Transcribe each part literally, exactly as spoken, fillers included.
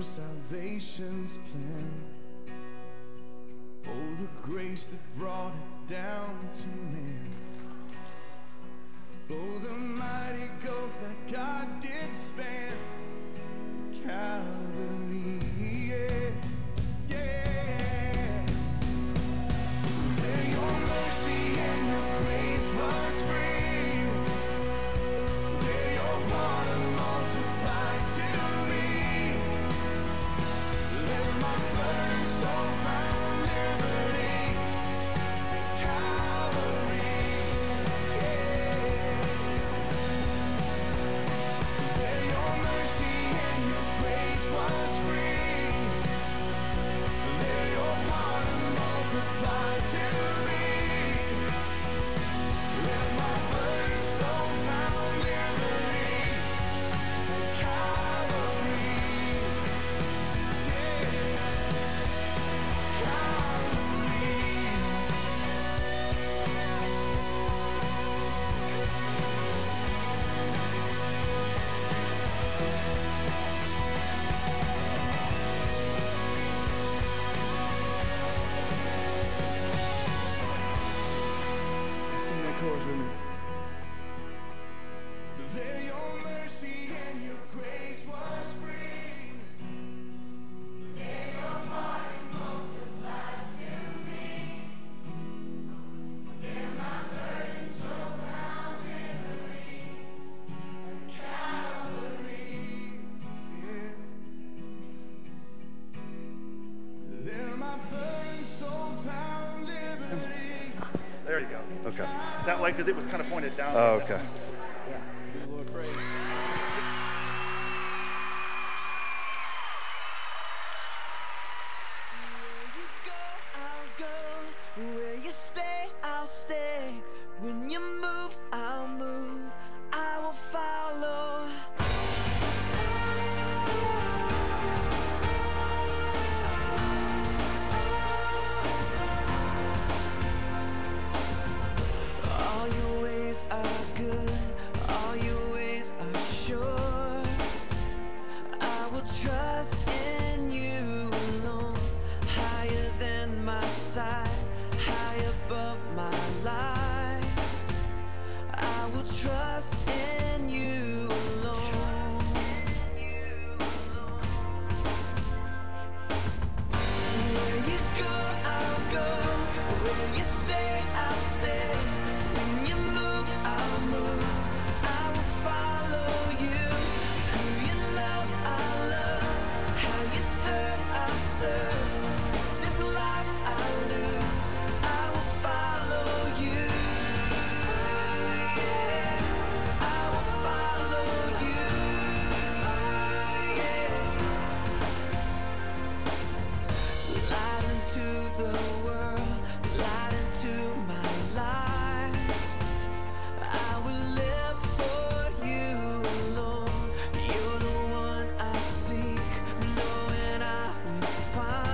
Salvation's plan. Oh, the grace that brought it down to man. Oh, the mighty gulf that God did span. Calvary, yeah, yeah. There your mercy and your grace was free. There you go. Okay. That way, because it was kind of pointed down. Oh, okay. Yeah. Lord, praise. Where you go, I'll go. Where you stay, I'll stay. When you move, I'll move. I will follow. Fine.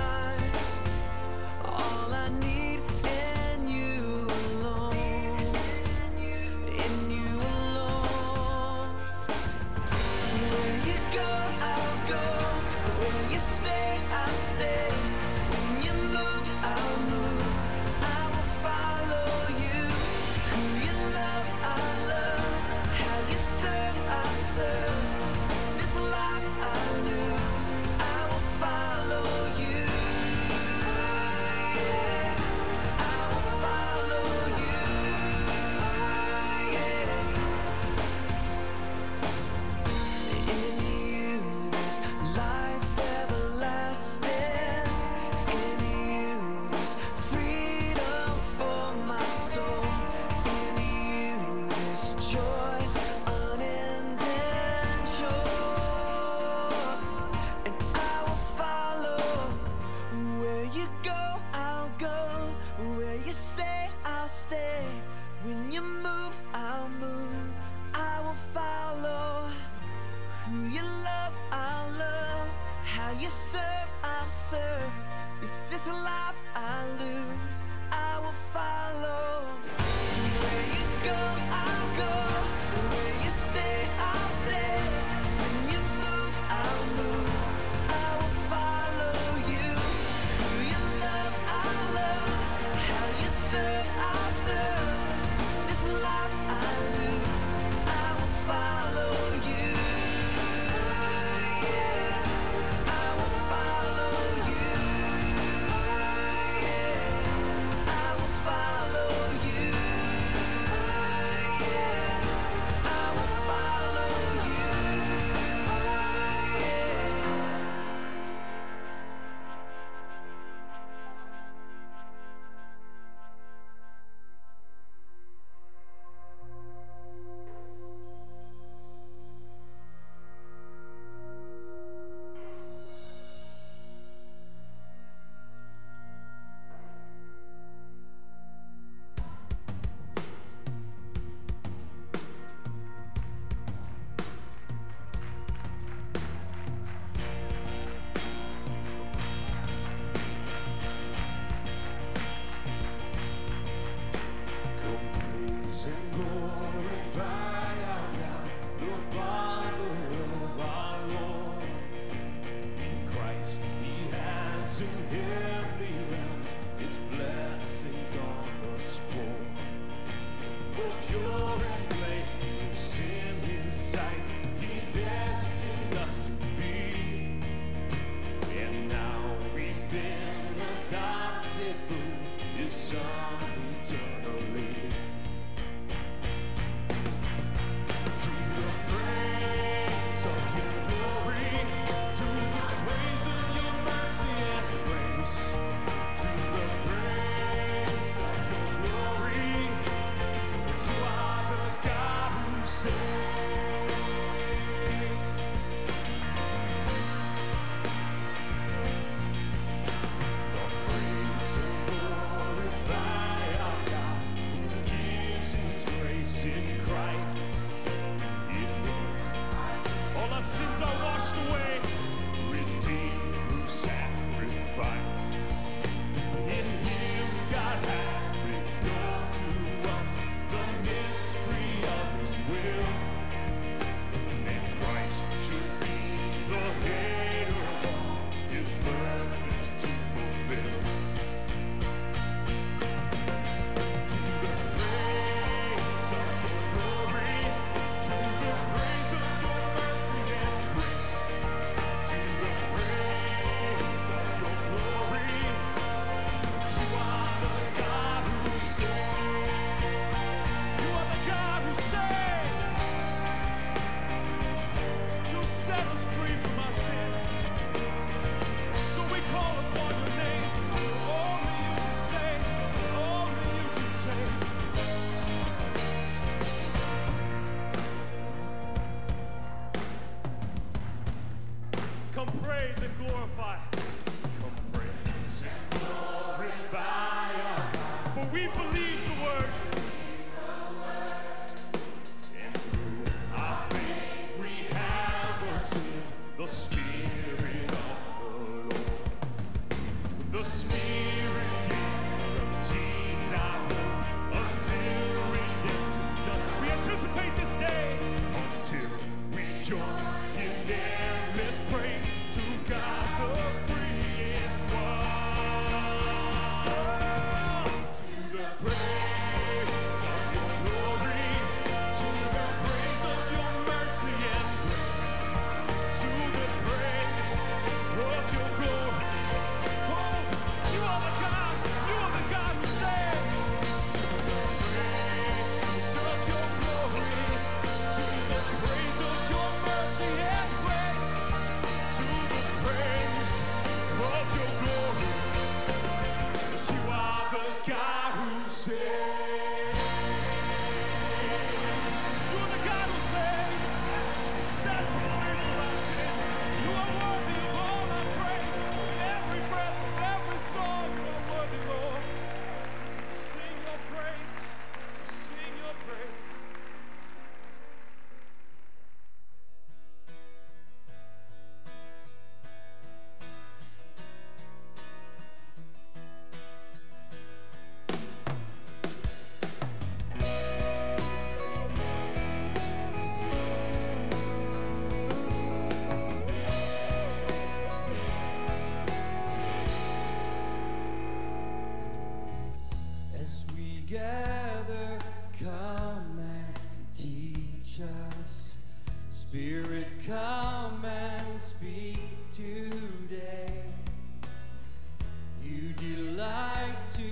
Raising heavy winds, His blessings on us pour. For pure and plain sin His sight, He destined us to be. And now we've been adopted through His Son eternally. To the praise of Your glory, to the praise of Your mercy and grace, to the praise of Your glory, to our the God who saved. The praise and glorify our God who gives His grace in Christ. All our sins are washed away, redeemed through sacrifice. In Him God has revealed to us the mystery of His will. And Christ should be the head of all His purpose to fulfill. To the praise of Your glory, to the praise of Your mercy and grace, to the praise of Your glory, You are the God who saved. You are the God who saved. You set us free from our sin, so we call upon Your name. Only You can save. Only You can save. Come praise and glorify. Come praise and glorify our God. For we believe the word. And through our faith we have received the Spirit of the Lord. The Spirit guarantees our hope until redemption's done. We anticipate this day until we join in endless praise to God the free and one. To the praise of Your glory, to the praise of Your mercy and grace, to the praise of Your glory. Oh, You are the God, You are the God who saves. To the praise of Your glory, to the praise of Your mercy and grace, to the praise of Your glory. You are the God who saves. You are the God who saved, set us free from our sin. You are worthy of all our praise, with every breath, with every song. You are worthy, Lord. We sing Your praise. We sing Your praise. As we gather, come and teach us. Spirit, come and speak today. You delight to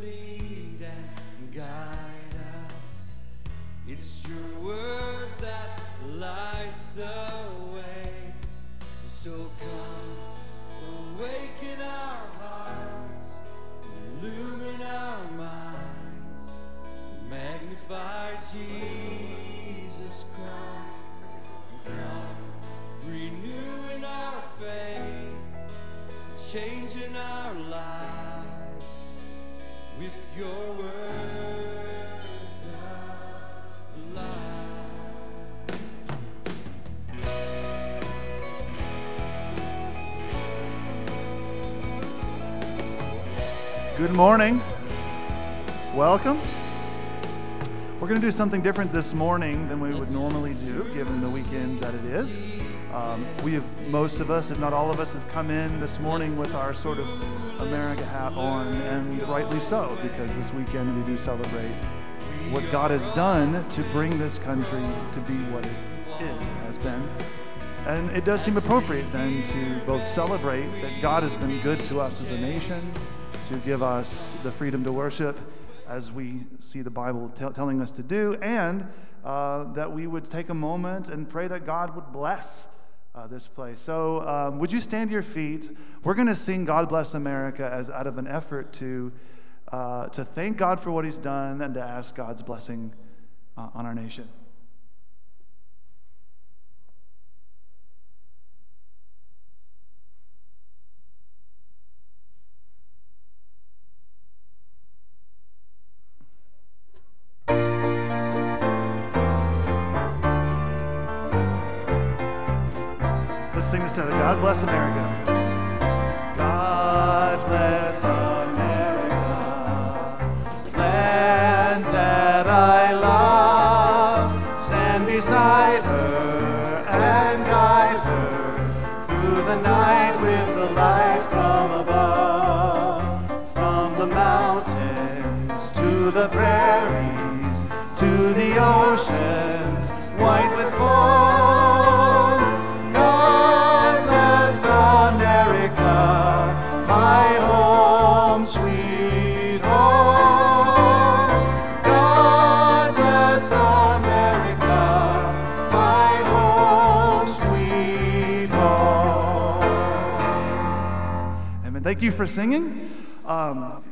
lead and guide us. It's Your word that lights the way. So come, awaken our hearts. Illumine our minds, magnify Jesus Christ. Come, renewing our faith, changing our lives with Your words of life. Good morning. Welcome. We're going to do something different this morning than we would normally do, given the weekend that it is. Um, we have, most of us, if not all of us, have come in this morning with our sort of America hat on, and rightly so, because this weekend we do celebrate what God has done to bring this country to be what it is, has been. And it does seem appropriate then to both celebrate that God has been good to us as a nation, to give us the freedom to worship as we see the Bible t- telling us to do, and uh, that we would take a moment and pray that God would bless uh, this place. So um, would you stand to your feet? We're going to sing God Bless America as out of an effort to uh, to thank God for what he's done and to ask God's blessing uh, on our nation. Sing this together. God bless America. God bless America, land that I love. Stand beside her and guide her through the night with the light from above. From the mountains to the prairies, to the oceans white with foam. My home, sweet home. God bless America, my home, sweet home. Amen. Thank you for singing. Um,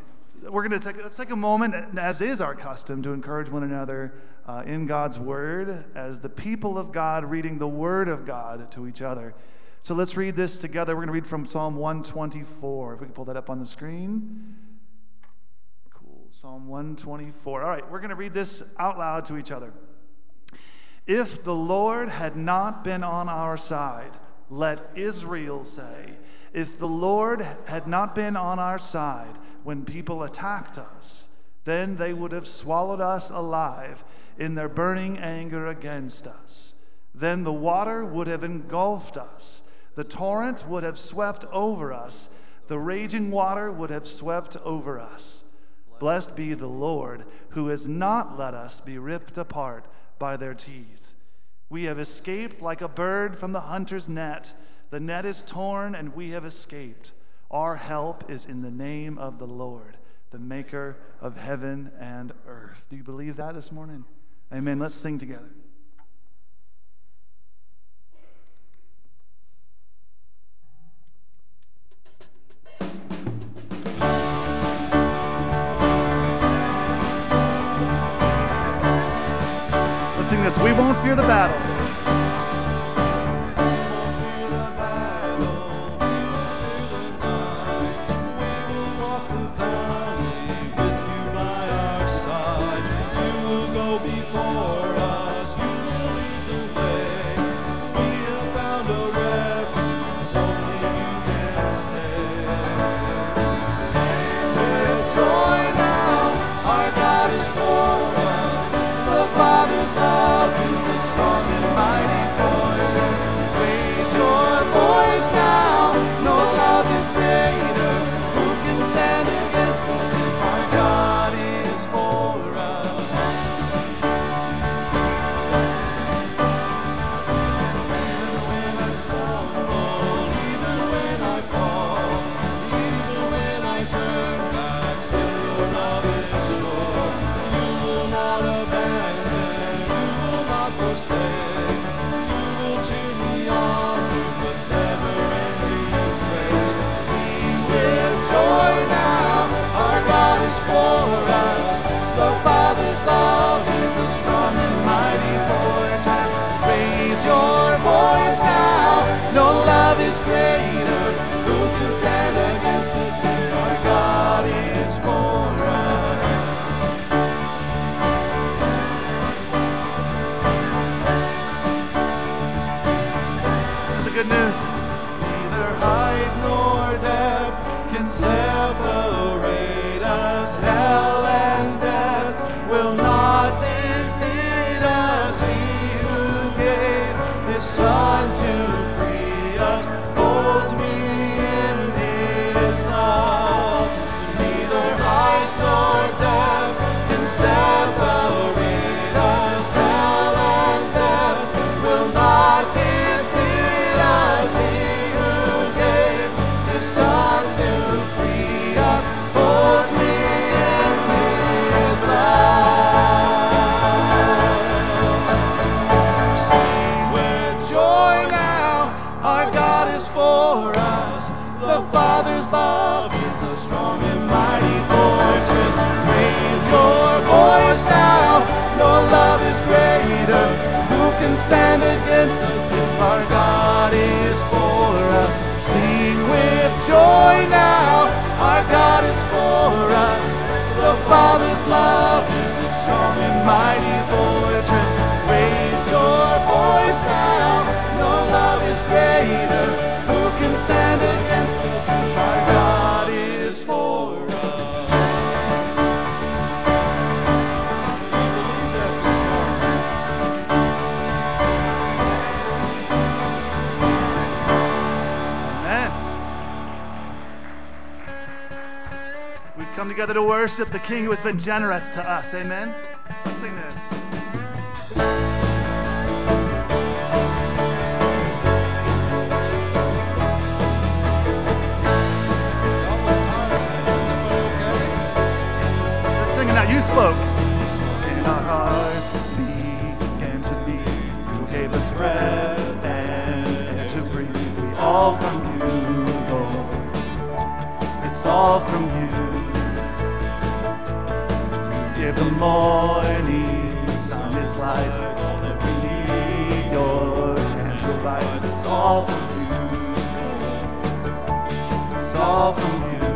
we're going to take let's take a moment, as is our custom, to encourage one another uh, in God's Word, as the people of God reading the Word of God to each other. So let's read this together. We're going to read from Psalm one twenty-four. If we can pull that up on the screen. Cool. Psalm one twenty-four. All right, we're going to read this out loud to each other. If the Lord had not been on our side, let Israel say. If the Lord had not been on our side when people attacked us, then they would have swallowed us alive in their burning anger against us. Then the water would have engulfed us. The torrent would have swept over us. The raging water would have swept over us. Blessed be the Lord, who has not let us be ripped apart by their teeth. We have escaped like a bird from the hunter's net. The net is torn, and we have escaped. Our help is in the name of the Lord, the maker of heaven and earth. Do you believe that this morning? Amen. Let's sing together. Sing this. We won't fear the battle. We will walk the valley with you by our side. You will go before us. You will lead the way. We have found a refuge. Only you can save. Sing with joy now. Our God is for us. The Father's love. Strong and mighty fortress, raise your voice now. No love is greater. Who can stand against us if our God is for us? Even when I stumble, even when I fall, even when I turn back, still your love is sure. You will not abandon. Say, you will cheer me on with never-ending praise. Sing with joy now, our God is for us. The Father's love is a strong and mighty fortress. Raise your voice now, no love is greater. Who can stand against us if our God is for us? Goodness. Neither height nor depth can separate us. Hell and death will not defeat us. He who gave his Son to mighty fortress, raise your voice now. No love is greater. Who can stand against us? Our God is for us. We believe that this morning. Amen. We've come together to worship the King who has been generous to us. Amen. Let's sing this. Let's sing it now. You spoke. In our hearts began to beat. You gave us breath and air to breathe. It's all from you, Lord. It's all from you. Give the morning sun its light, all that we need, your hand provides. It's all from you, it's all from you.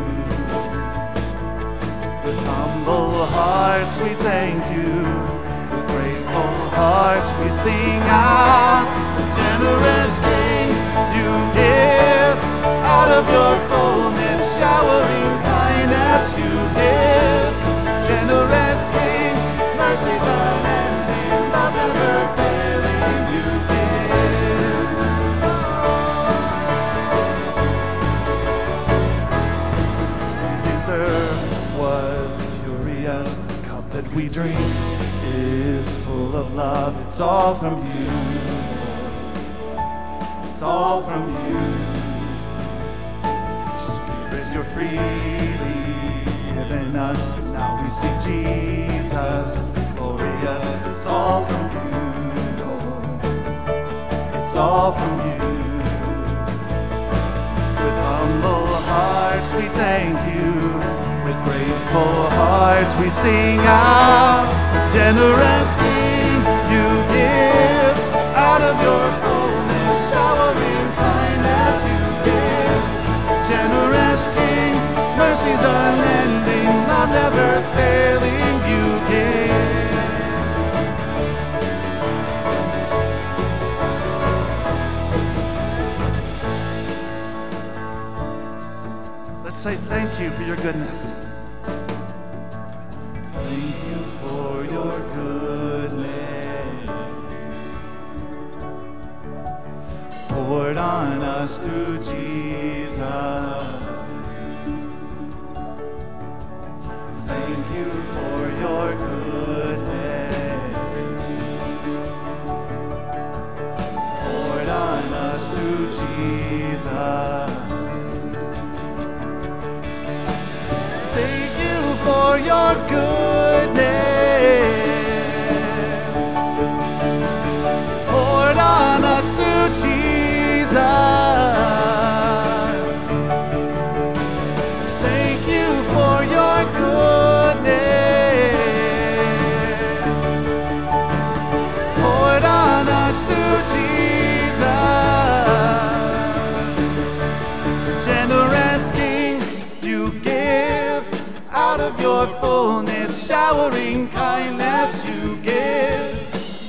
With humble hearts we thank you, with grateful hearts we sing out. The generous King, you give out of your fullness, showering kindness you give. Generous King, mercies unending, love never failing, you give. His earth was furious, the cup that we drink is full of love. It's all from you, Lord. It's all from you. Spirit, you're freely given us. Now we sing Jesus, glorious. It's all from you, Lord. It's all from you. With humble hearts we thank you. With grateful hearts we sing out. Generous King, you give out of your fullness, showering kindness you give. Generous King, mercies unending, never failing, you give. Let's say thank you for your goodness. Thank you for your goodness poured on us through Jesus. Thank you for your goodness poured on us through Jesus. Thank you for your goodness poured on us through Jesus. Fullness, showering kindness you give.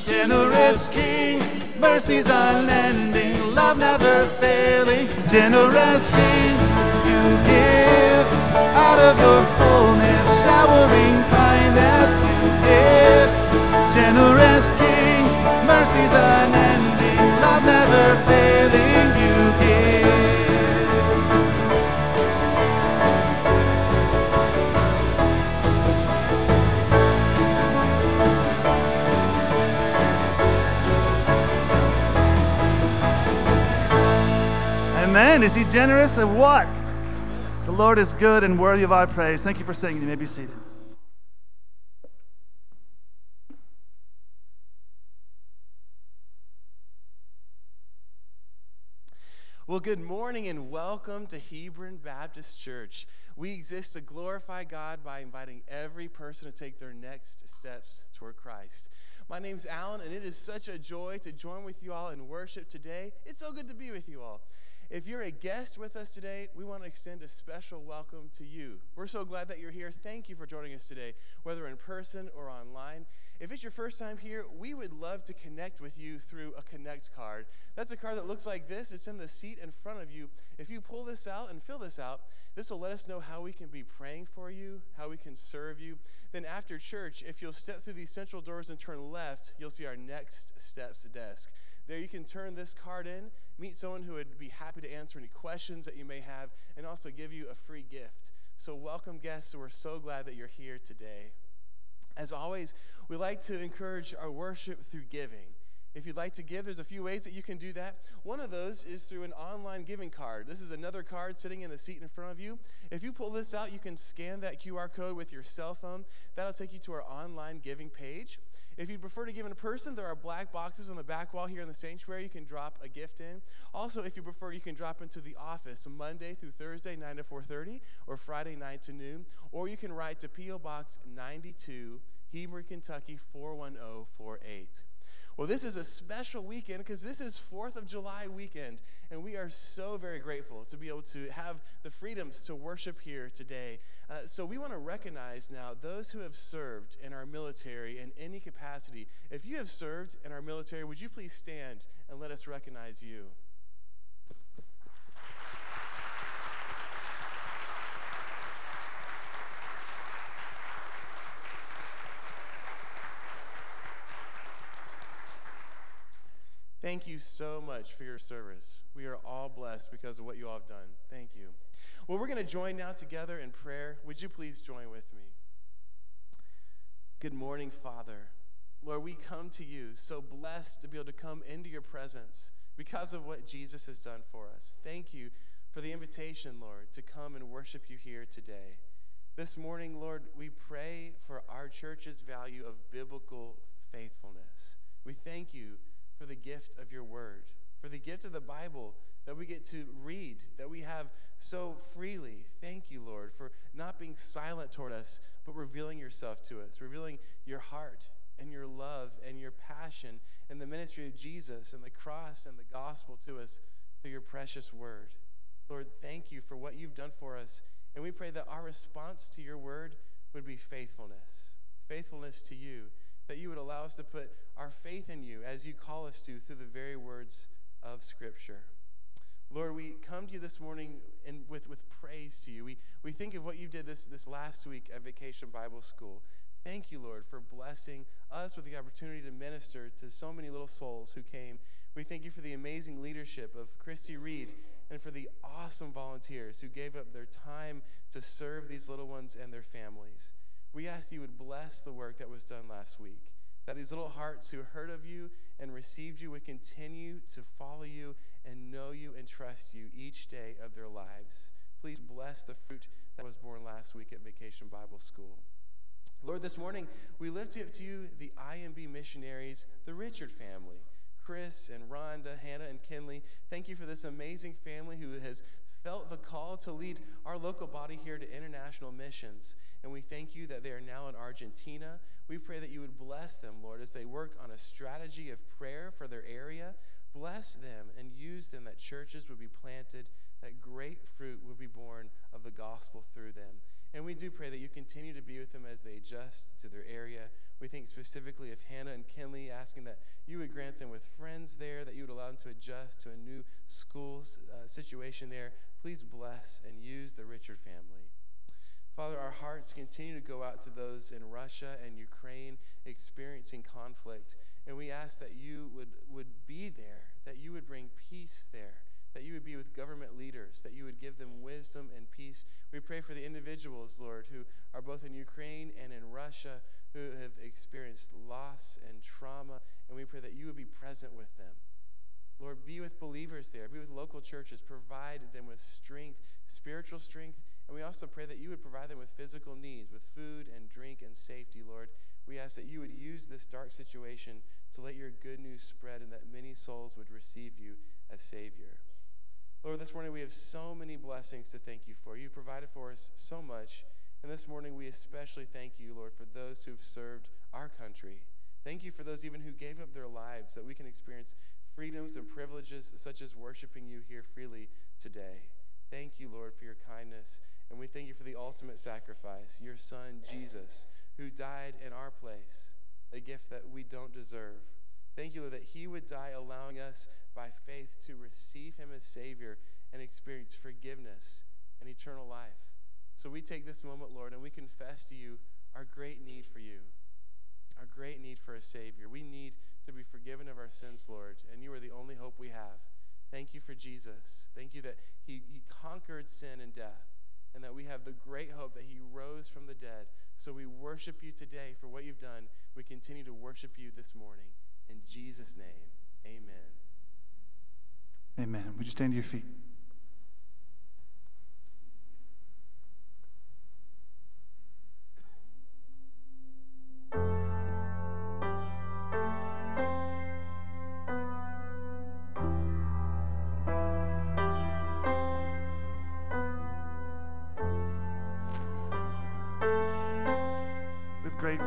Generous King, mercies unending, love never failing. Generous King, you give out of your fullness, showering kindness you give. Generous King, mercies unending, love never failing, you give. Amen. Is he generous or what? The Lord is good and worthy of our praise. Thank you for singing. You may be seated. Well, good morning and welcome to Hebron Baptist Church. We exist to glorify God by inviting every person to take their next steps toward Christ. My name's Alan, and it is such a joy to join with you all in worship today. It's so good to be with you all. If you're a guest with us today, we want to extend a special welcome to you. We're so glad that you're here. Thank you for joining us today, whether in person or online. If it's your first time here, we would love to connect with you through a Connect card. That's a card that looks like this. It's in the seat in front of you. If you pull this out and fill this out, this will let us know how we can be praying for you, how we can serve you. Then after church, if you'll step through these central doors and turn left, you'll see our Next Steps desk. There you can turn this card in, meet someone who would be happy to answer any questions that you may have, and also give you a free gift. So welcome, guests. We're so glad that you're here today. As always, we like to encourage our worship through giving. If you'd like to give, there's a few ways that you can do that. One of those is through an online giving card. This is another card sitting in the seat in front of you. If you pull this out, you can scan that Q R code with your cell phone. That'll take you to our online giving page. If you prefer to give in person, there are black boxes on the back wall here in the sanctuary. You can drop a gift in. Also, if you prefer, you can drop into the office Monday through Thursday, nine to four thirty, or Friday, nine to noon. Or you can write to P O Box ninety-two, Hebron, Kentucky, four one zero four eight. Well, this is a special weekend because this is fourth of July weekend, and we are so very grateful to be able to have the freedoms to worship here today. Uh, so we want to recognize now those who have served in our military in any capacity. If you have served in our military, would you please stand and let us recognize you? Thank you so much for your service. We are all blessed because of what you all have done. Thank you. Well, we're going to join now together in prayer. Would you please join with me? Good morning, Father. Lord, we come to you so blessed to be able to come into your presence because of what Jesus has done for us. Thank you for the invitation, Lord, to come and worship you here today. This morning, Lord, we pray for our church's value of biblical faithfulness. We thank you for the gift of your word, for the gift of the Bible that we get to read, that we have so freely. Thank you, Lord, for not being silent toward us, but revealing yourself to us, revealing your heart and your love and your passion and the ministry of Jesus and the cross and the gospel to us through your precious word. Lord, thank you for what you've done for us, and we pray that our response to your word would be faithfulness, faithfulness to you, that you would allow us to put our faith in you as you call us to through the very words of Scripture. Lord, we come to you this morning and with, with praise to you. We, we think of what you did this, this last week at Vacation Bible School. Thank you, Lord, for blessing us with the opportunity to minister to so many little souls who came. We thank you for the amazing leadership of Christy Reed and for the awesome volunteers who gave up their time to serve these little ones and their families. We ask you would bless the work that was done last week, that these little hearts who heard of you and received you would continue to follow you and know you and trust you each day of their lives. Please bless the fruit that was born last week at Vacation Bible School. Lord, this morning, we lift up to you the I M B missionaries, the Richard family, Chris and Rhonda, Hannah and Kinley. Thank you for this amazing family who has felt the call to lead our local body here to international missions. And we thank you that they are now in Argentina. We pray that you would bless them, Lord, as they work on a strategy of prayer for their area. Bless them and use them that churches would be planted, that great fruit would be born of the gospel through them. And we do pray that you continue to be with them as they adjust to their area. We think specifically of Hannah and Kinley, asking that you would grant them with friends there, that you would allow them to adjust to a new school uh, situation there. Please bless and use the Richard family. Father, our hearts continue to go out to those in Russia and Ukraine experiencing conflict, and we ask that you would, would be there, that you would bring peace there, that you would be with government leaders, that you would give them wisdom and peace. We pray for the individuals, Lord, who are both in Ukraine and in Russia, who have experienced loss and trauma, and we pray that you would be present with them. Lord, be with believers there, be with local churches, provide them with strength, spiritual strength, and we also pray that you would provide them with physical needs, with food and drink and safety, Lord. We ask that you would use this dark situation to let your good news spread and that many souls would receive you as Savior. Lord, this morning we have so many blessings to thank you for. You've provided for us so much, and this morning we especially thank you, Lord, for those who've served our country. Thank you for those even who gave up their lives that we can experience freedoms and privileges such as worshiping you here freely today. Thank you, Lord, for your kindness, and we thank you for the ultimate sacrifice, your Son, Jesus, who died in our place, a gift that we don't deserve. Thank you, Lord, that he would die allowing us by faith to receive him as Savior and experience forgiveness and eternal life. So we take this moment, Lord, and we confess to you our great need for you, our great need for a Savior. We need to be forgiven of our sins, Lord, and you are the only hope we have. Thank you for Jesus. Thank you that he, he conquered sin and death, and that we have the great hope that he rose from the dead. So we worship you today for what you've done. We continue to worship you this morning. In Jesus' name, amen. Amen. Would you stand to your feet?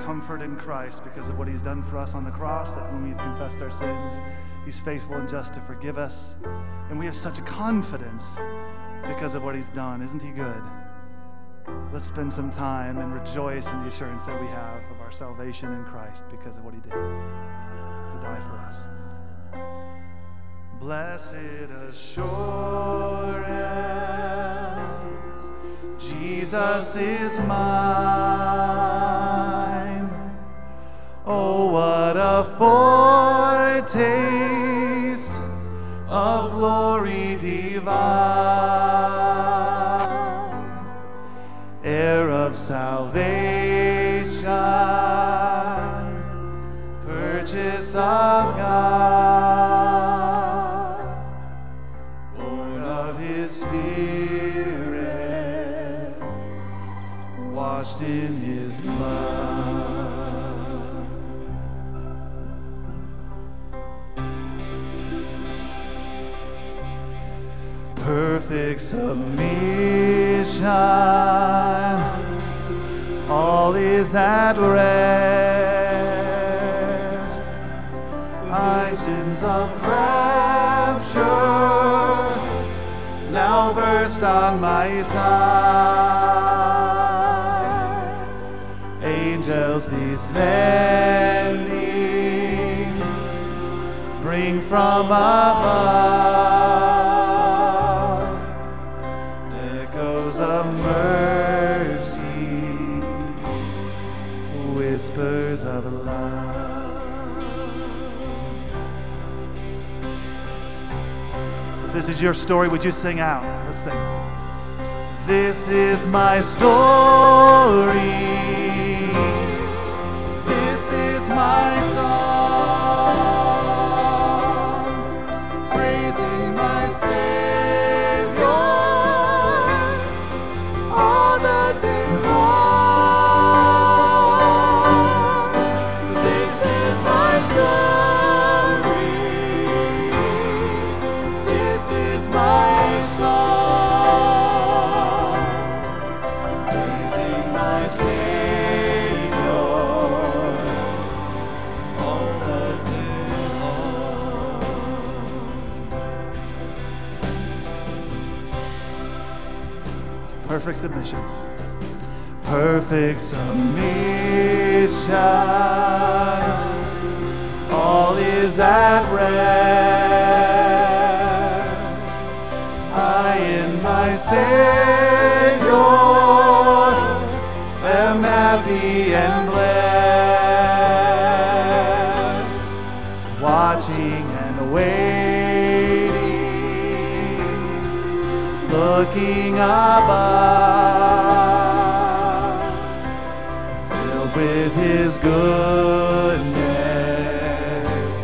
Comfort in Christ because of what he's done for us on the cross, that when we've confessed our sins, he's faithful and just to forgive us. And we have such confidence because of what he's done. Isn't he good? Let's spend some time and rejoice in the assurance that we have of our salvation in Christ because of what he did to die for us. Blessed assurance, Jesus is mine. Oh, what a foretaste of glory divine, heir of salvation, purchase of God, born of his Spirit, washed in his blood. Perfect submission, all is at rest. Visions of rapture now burst on my sight. Angels descending, bring from above. Whispers of love. If this is your story, would you sing out? Let's sing. This is my story. This is my song. Praising my Savior all the day long. Perfect submission. Perfect submission. All is at rest. I in my Savior am happy and blessed. Watching and waiting. Looking above, filled with his goodness,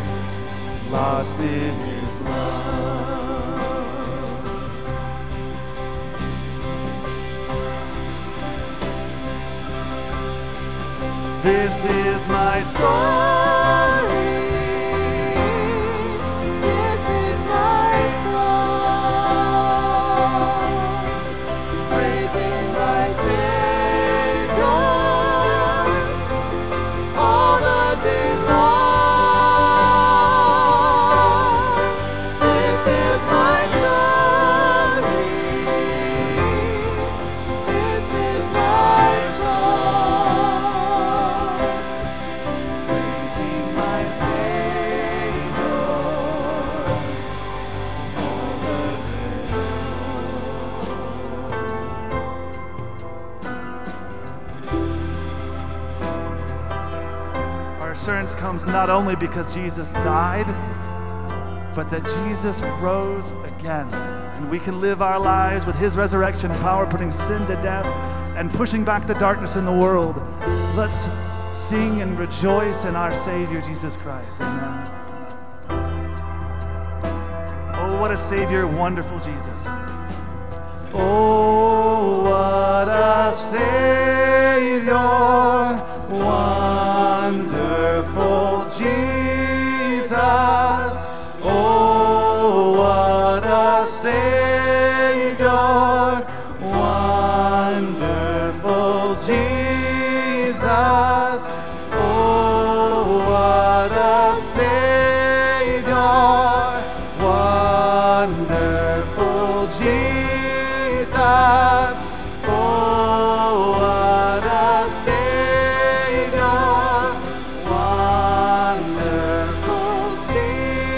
lost in his love. This is my story. assurance comes not only because Jesus died, but that Jesus rose again. And we can live our lives with his resurrection power, putting sin to death and pushing back the darkness in the world. Let's sing and rejoice in our Savior, Jesus Christ. Amen. Oh, what a Savior, wonderful Jesus. Oh, what a Savior, wonderful Jesus. Oh, what a Savior, wonderful Jesus. Oh, what a Savior, wonderful Jesus. Oh, what a Savior, wonderful Jesus.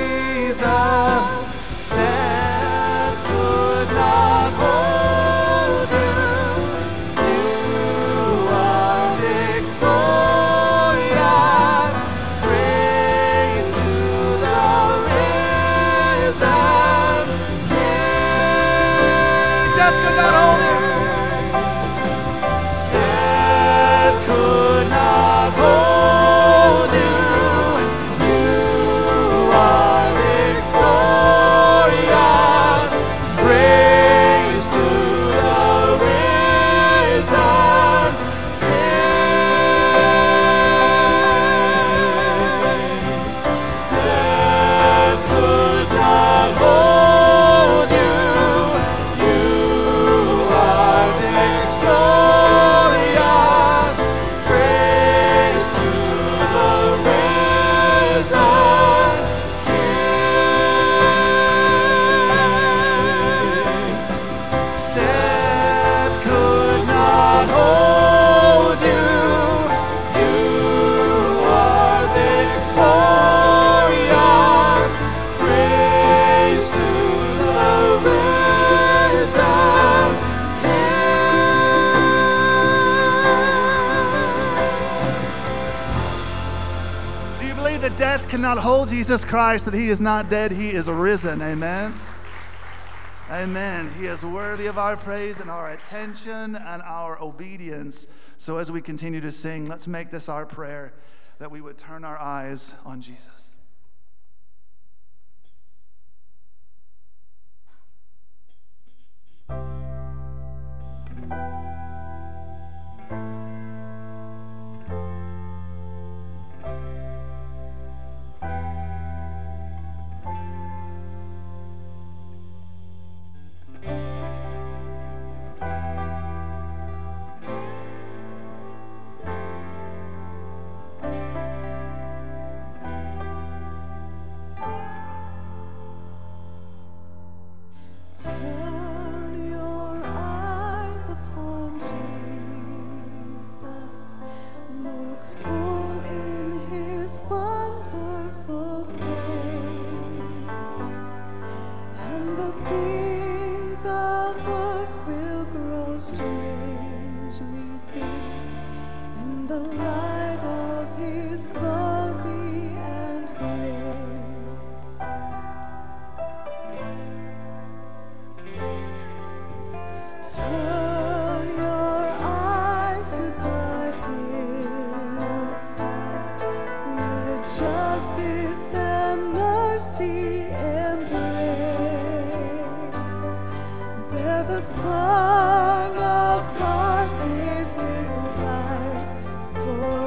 Death could not hold you. You are victorious. Praise to the risen King. Death could not hold you. Cannot hold Jesus Christ, that he is not dead, he is risen. Amen. Amen. He is worthy of our praise and our attention and our obedience. So as we continue to sing, let's make this our prayer, that we would turn our eyes on Jesus. Son of God gave his life for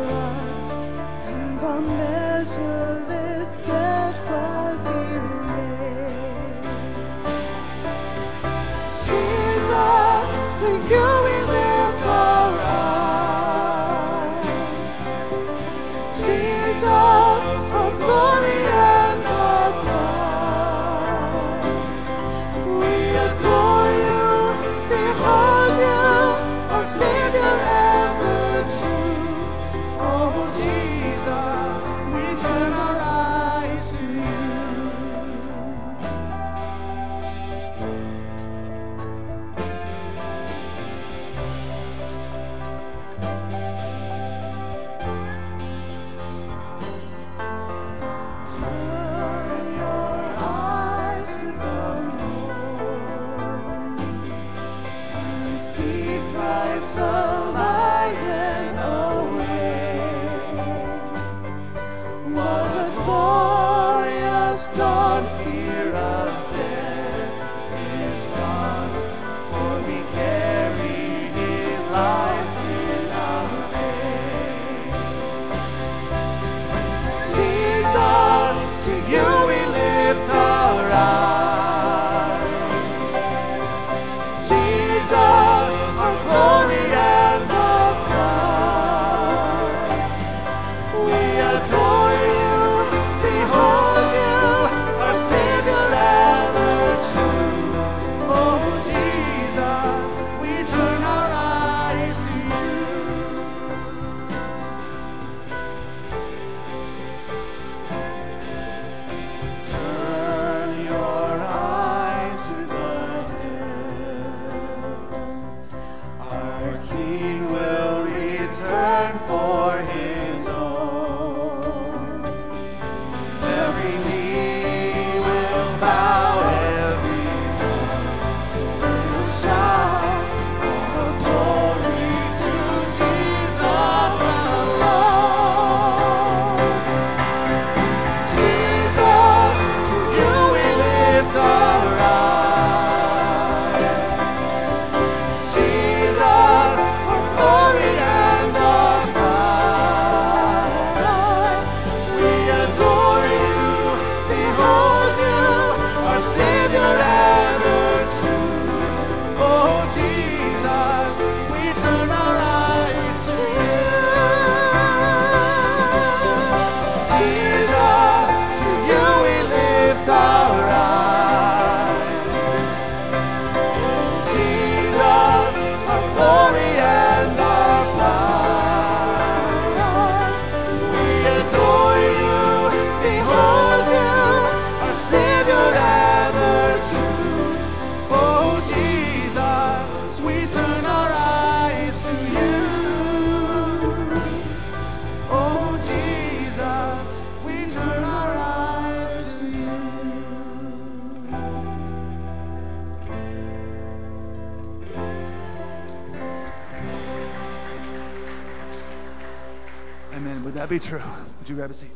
would that be true? Would you grab a seat?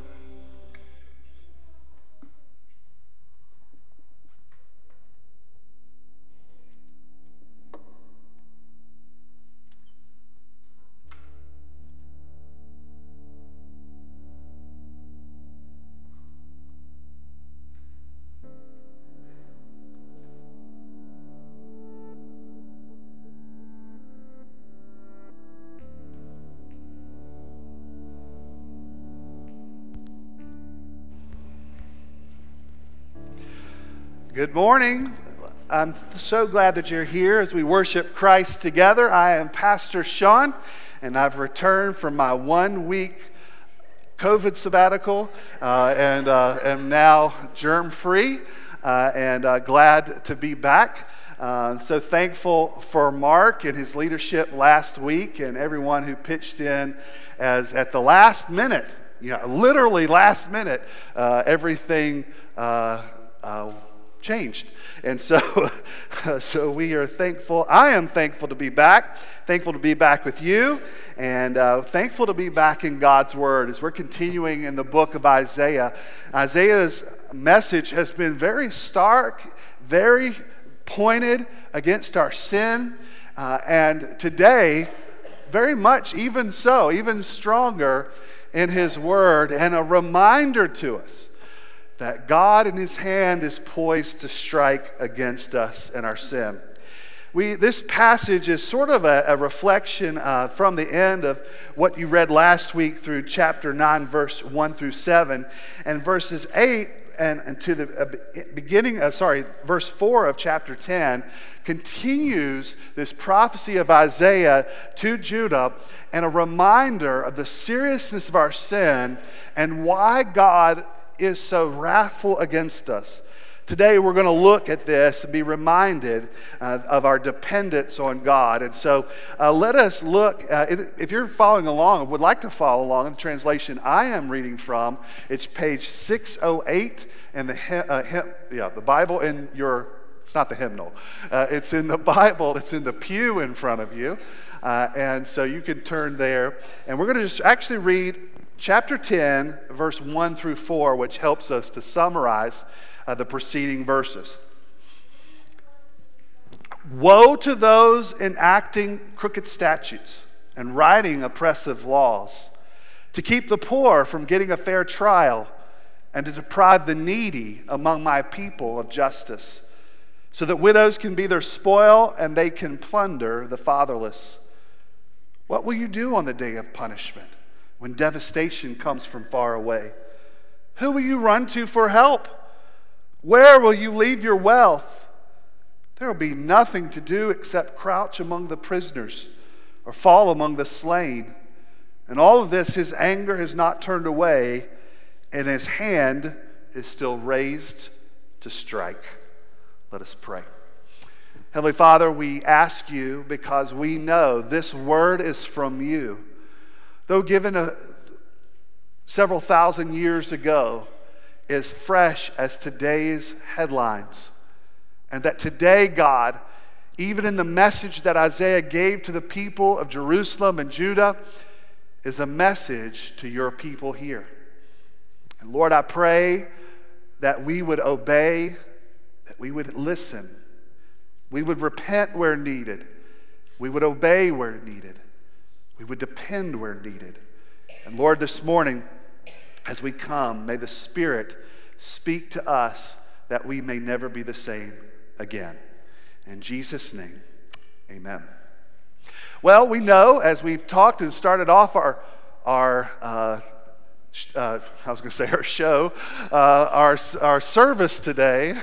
Good morning. I'm so glad that you're here as we worship Christ together. I am Pastor Sean, and I've returned from my one-week COVID sabbatical uh, and uh, am now germ-free uh, and uh, glad to be back. Uh, so thankful for Mark and his leadership last week and everyone who pitched in as at the last minute, you know, literally last minute, uh, everything uh, uh changed. And so so we are thankful. I am thankful to be back, thankful to be back with you, and uh, thankful to be back in God's Word as we're continuing in the book of Isaiah. Isaiah's message has been very stark, very pointed against our sin, uh, and today, very much even so, even stronger in his Word, and a reminder to us that God in his hand is poised to strike against us and our sin. We, this passage is sort of a, a reflection uh, from the end of what you read last week through chapter nine, verse one through seven, and verses eight and, and to the beginning, uh, sorry, verse four of chapter ten continues this prophecy of Isaiah to Judah and a reminder of the seriousness of our sin and why God is so wrathful against us. Today we're going to look at this and be reminded uh, of our dependence on God. And so uh, let us look, uh, if you're following along, would like to follow along in the translation I am reading from, it's page six oh eight in the, hy- uh, hy- yeah, the Bible in your, it's not the hymnal, uh, it's in the Bible, it's in the pew in front of you. Uh, and so you can turn there. And we're going to just actually read chapter ten, verse one through four, which helps us to summarize uh, the preceding verses. Woe to those enacting crooked statutes and writing oppressive laws, to keep the poor from getting a fair trial, and to deprive the needy among my people of justice, so that widows can be their spoil and they can plunder the fatherless. What will you do on the day of punishment, when devastation comes from far away? Who will you run to for help? Where will you leave your wealth? There will be nothing to do except crouch among the prisoners or fall among the slain. And all of this, his anger has not turned away, and his hand is still raised to strike. Let us pray. Heavenly Father, we ask you because we know this word is from you. Though given a, several thousand years ago, is fresh as today's headlines. And that today, God, even in the message that Isaiah gave to the people of Jerusalem and Judah, is a message to your people here. And Lord, I pray that we would obey, that we would listen, we would repent where needed, we would obey where needed, we would depend where needed. And Lord, this morning, as we come, may the Spirit speak to us that we may never be the same again. In Jesus' name, amen. Well, we know, as we've talked and started off our, our uh, uh, I was going to say our show, uh, our, our service today.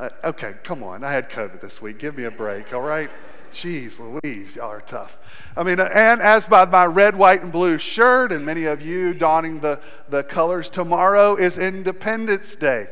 uh, okay, come on, I had COVID this week. Give me a break, all right? Jeez Louise, y'all are tough. I mean, and as by my red, white, and blue shirt, and many of you donning the, the colors, tomorrow is Independence Day.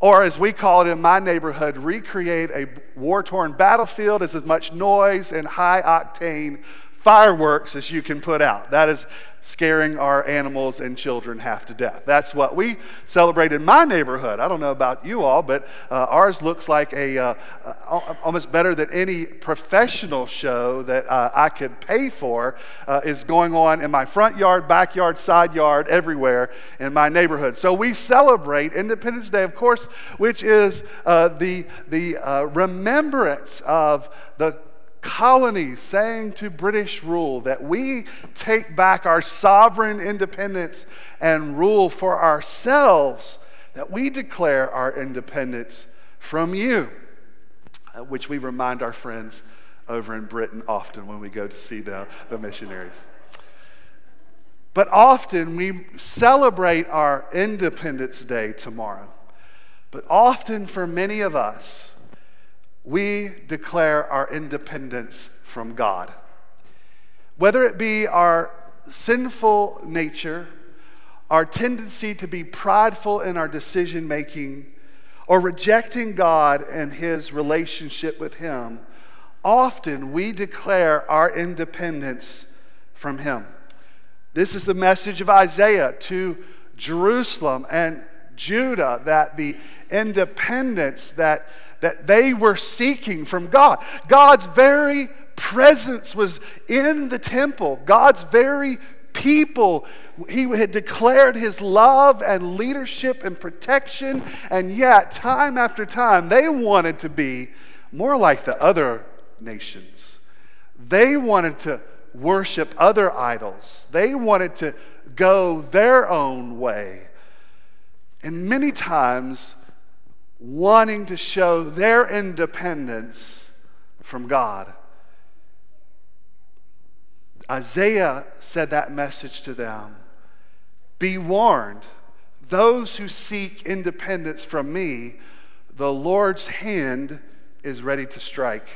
Or as we call it in my neighborhood, recreate a war-torn battlefield as much noise and high-octane fireworks as you can put out. That is scaring our animals and children half to death. That's what we celebrate in my neighborhood. I don't know about you all, but uh, ours looks like a uh, uh, almost better than any professional show that uh, I could pay for uh, is going on in my front yard, backyard, side yard, everywhere in my neighborhood. So we celebrate Independence Day, of course, which is uh, the the uh, remembrance of the colonies saying to British rule that we take back our sovereign independence and rule for ourselves, that we declare our independence from you, which we remind our friends over in Britain often when we go to see the, the missionaries. But often we celebrate our Independence Day tomorrow, but often for many of us, we declare our independence from God. Whether it be our sinful nature, our tendency to be prideful in our decision making, or rejecting God and his relationship with him, often we declare our independence from him. This is the message of Isaiah to Jerusalem and Judah, that the independence that that they were seeking from God. God's very presence was in the temple. God's very people. He had declared his love and leadership and protection, and yet, time after time, they wanted to be more like the other nations. They wanted to worship other idols. They wanted to go their own way. And many times, wanting to show their independence from God. Isaiah said that message to them. Be warned, those who seek independence from me, the Lord's hand is ready to strike.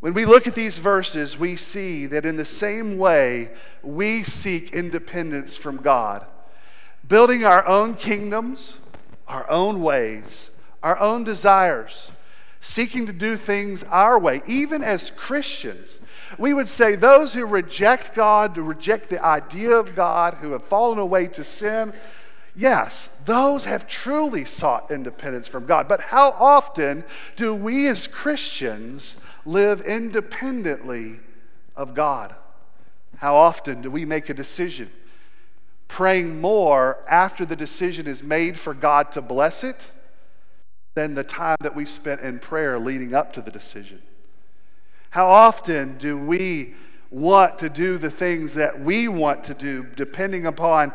When we look at these verses, we see that in the same way we seek independence from God, building our own kingdoms, our own ways, our own desires, seeking to do things our way. Even as Christians, we would say those who reject God, who reject the idea of God, who have fallen away to sin, yes, those have truly sought independence from God. But how often do we as Christians live independently of God? How often do we make a decision, praying more after the decision is made for God to bless it than the time that we spent in prayer leading up to the decision? How often do we want to do the things that we want to do depending upon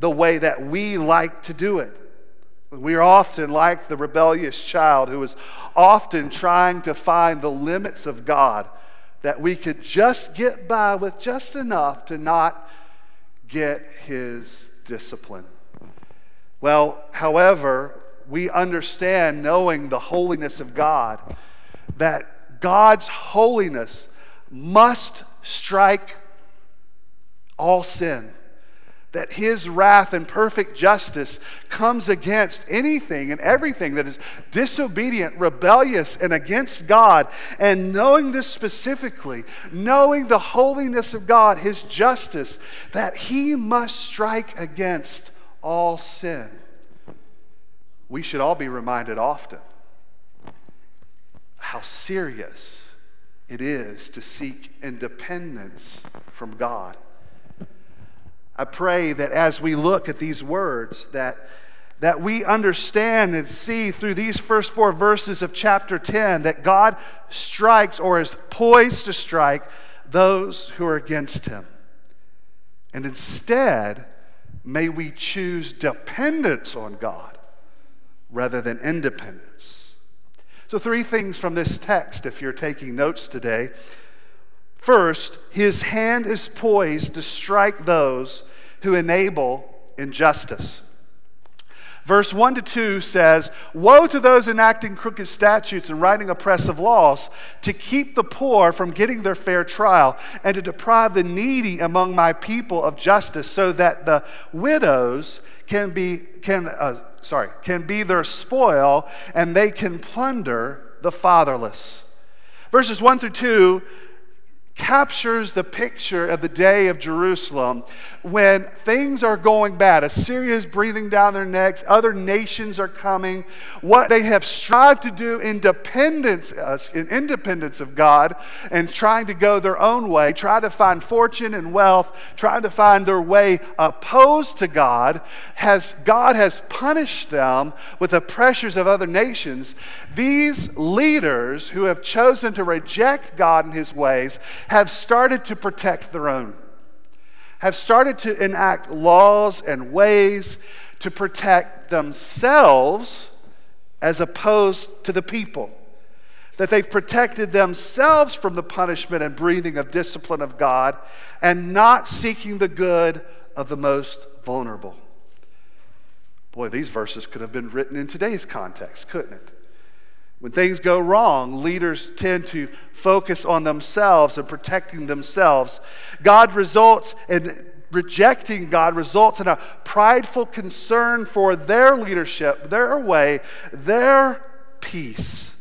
the way that we like to do it? We are often like the rebellious child who is often trying to find the limits of God, that we could just get by with just enough to not get his discipline. Well, however, we understand, knowing the holiness of God, that God's holiness must strike all sin, that his wrath and perfect justice comes against anything and everything that is disobedient, rebellious, and against God. And knowing this specifically, knowing the holiness of God, his justice, that he must strike against all sin, we should all be reminded often how serious it is to seek independence from God. I pray that as we look at these words, that, that we understand and see through these first four verses of chapter ten that God strikes, or is poised to strike, those who are against him. And instead, may we choose dependence on God rather than independence. So three things from this text, if you're taking notes today. First, his hand is poised to strike those who enable injustice. Verse one to two says, "Woe to those enacting crooked statutes and writing oppressive laws, to keep the poor from getting their fair trial, and to deprive the needy among my people of justice, so that the widows can be can uh, sorry can be their spoil, and they can plunder the fatherless." Verses one through two captures the picture of the day of Jerusalem when things are going bad. Assyria is breathing down their necks. Other nations are coming. What they have strived to do in dependence, uh, in independence of God, and trying to go their own way, trying to find fortune and wealth, trying to find their way opposed to God, has God has punished them with the pressures of other nations. These leaders who have chosen to reject God and his ways have started to protect their own, have started to enact laws and ways to protect themselves as opposed to the people, that they've protected themselves from the punishment and breathing of discipline of God and not seeking the good of the most vulnerable. Boy, these verses could have been written in today's context, couldn't it? When things go wrong, leaders tend to focus on themselves and protecting themselves. God results in rejecting God results in a prideful concern for their leadership, their way, their peace.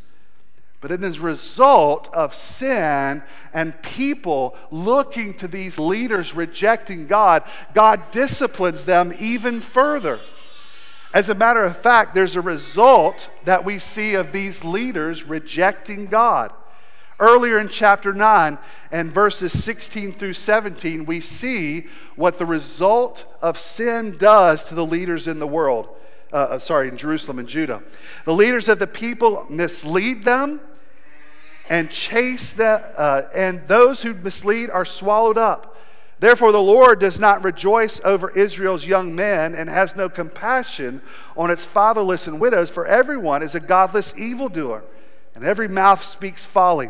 But it is a result of sin and people looking to these leaders rejecting God. God disciplines them even further. As a matter of fact, there's a result that we see of these leaders rejecting God. Earlier in chapter nine and verses sixteen through seventeen, we see what the result of sin does to the leaders in the world. Uh, sorry, in Jerusalem and Judah. The leaders of the people mislead them and chase them, uh, and those who mislead are swallowed up. Therefore, the Lord does not rejoice over Israel's young men and has no compassion on its fatherless and widows, for everyone is a godless evildoer, and every mouth speaks folly.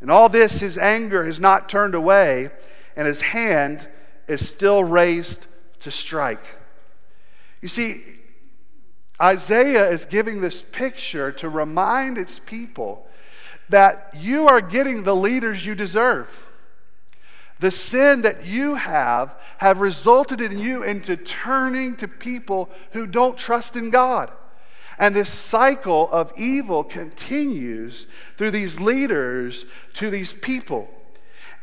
And all this, his anger is not turned away, and his hand is still raised to strike. You see, Isaiah is giving this picture to remind its people that you are getting the leaders you deserve. The sin that you have have resulted in you into turning to people who don't trust in God. And this cycle of evil continues through these leaders to these people.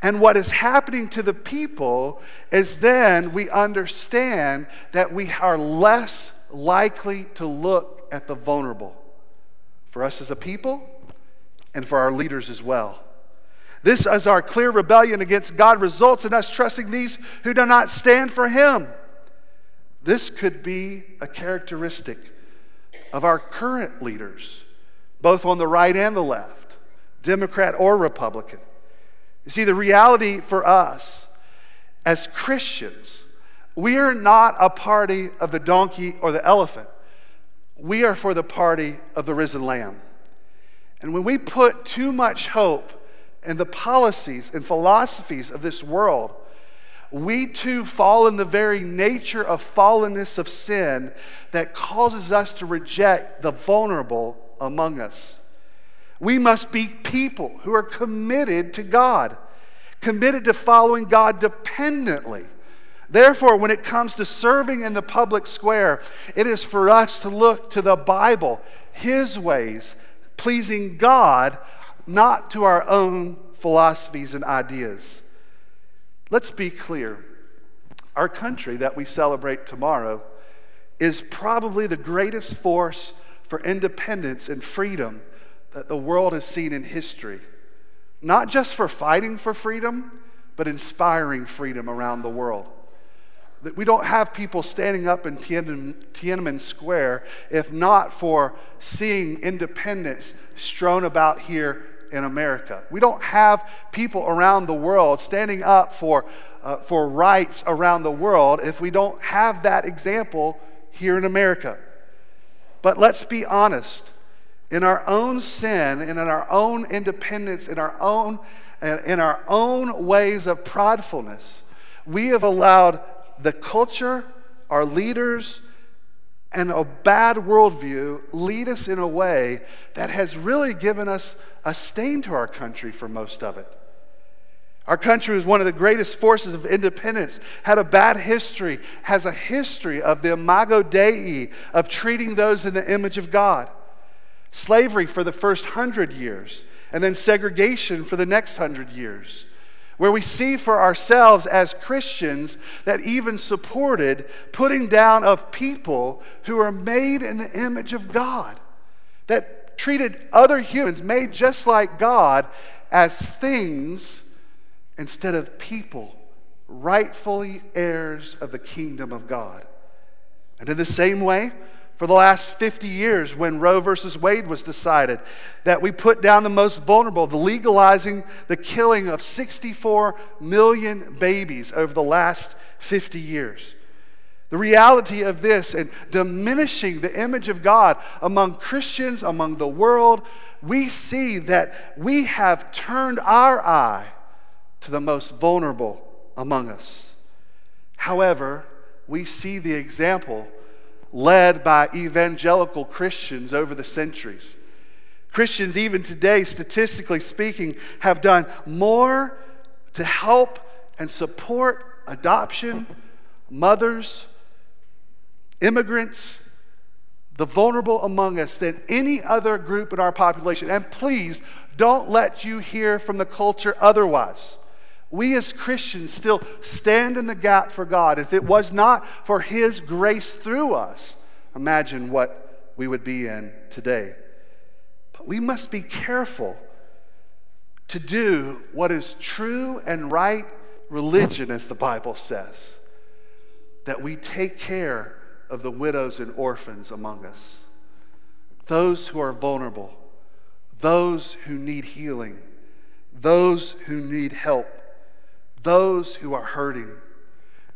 And what is happening to the people is then we understand that we are less likely to look at the vulnerable, for us as a people and for our leaders as well. This is our clear rebellion against God results in us trusting these who do not stand for him. This could be a characteristic of our current leaders, both on the right and the left, Democrat or Republican. You see, the reality for us as Christians, we are not a party of the donkey or the elephant. We are for the party of the risen Lamb. And when we put too much hope and the policies and philosophies of this world, we too fall in the very nature of fallenness of sin that causes us to reject the vulnerable among us. We must be people who are committed to God, committed to following God dependently. Therefore, when it comes to serving in the public square, it is for us to look to the Bible, his ways, pleasing God, not to our own philosophies and ideas. Let's be clear. Our country that we celebrate tomorrow is probably the greatest force for independence and freedom that the world has seen in history. Not just for fighting for freedom, but inspiring freedom around the world. That we don't have people standing up in Tiananmen Square if not for seeing independence strewn about here in America. We don't have people around the world standing up for uh, for rights around the world if we don't have that example here in America. But let's be honest. In our own sin and in our own independence, in our own uh, in our own ways of pridefulness, we have allowed the culture, our leaders, and a bad worldview lead us in a way that has really given us a stain to our country for most of it. Our country was one of the greatest forces of independence, had a bad history, has a history of the imago Dei, of treating those in the image of God. Slavery for the first hundred years, and then segregation for the next hundred years. where we see for ourselves as Christians that even supported putting down of people who are made in the image of God, that treated other humans made just like God as things instead of people, rightfully heirs of the kingdom of God. And in the same way, for the last fifty years, when Roe versus Wade was decided, that we put down the most vulnerable, the legalizing the killing of sixty-four million babies over the last fifty years. The reality of this and diminishing the image of God among Christians, among the world, we see that we have turned our eye to the most vulnerable among us. However, we see the example led by evangelical Christians over the centuries. Christians, even today, statistically speaking, have done more to help and support adoption, mothers, immigrants, the vulnerable among us than any other group in our population. And please don't let you hear from the culture otherwise. We as Christians still stand in the gap for God. If it was not for His grace through us, imagine what we would be in today. But we must be careful to do what is true and right religion, as the Bible says, that we take care of the widows and orphans among us, those who are vulnerable, those who need healing, those who need help, those who are hurting.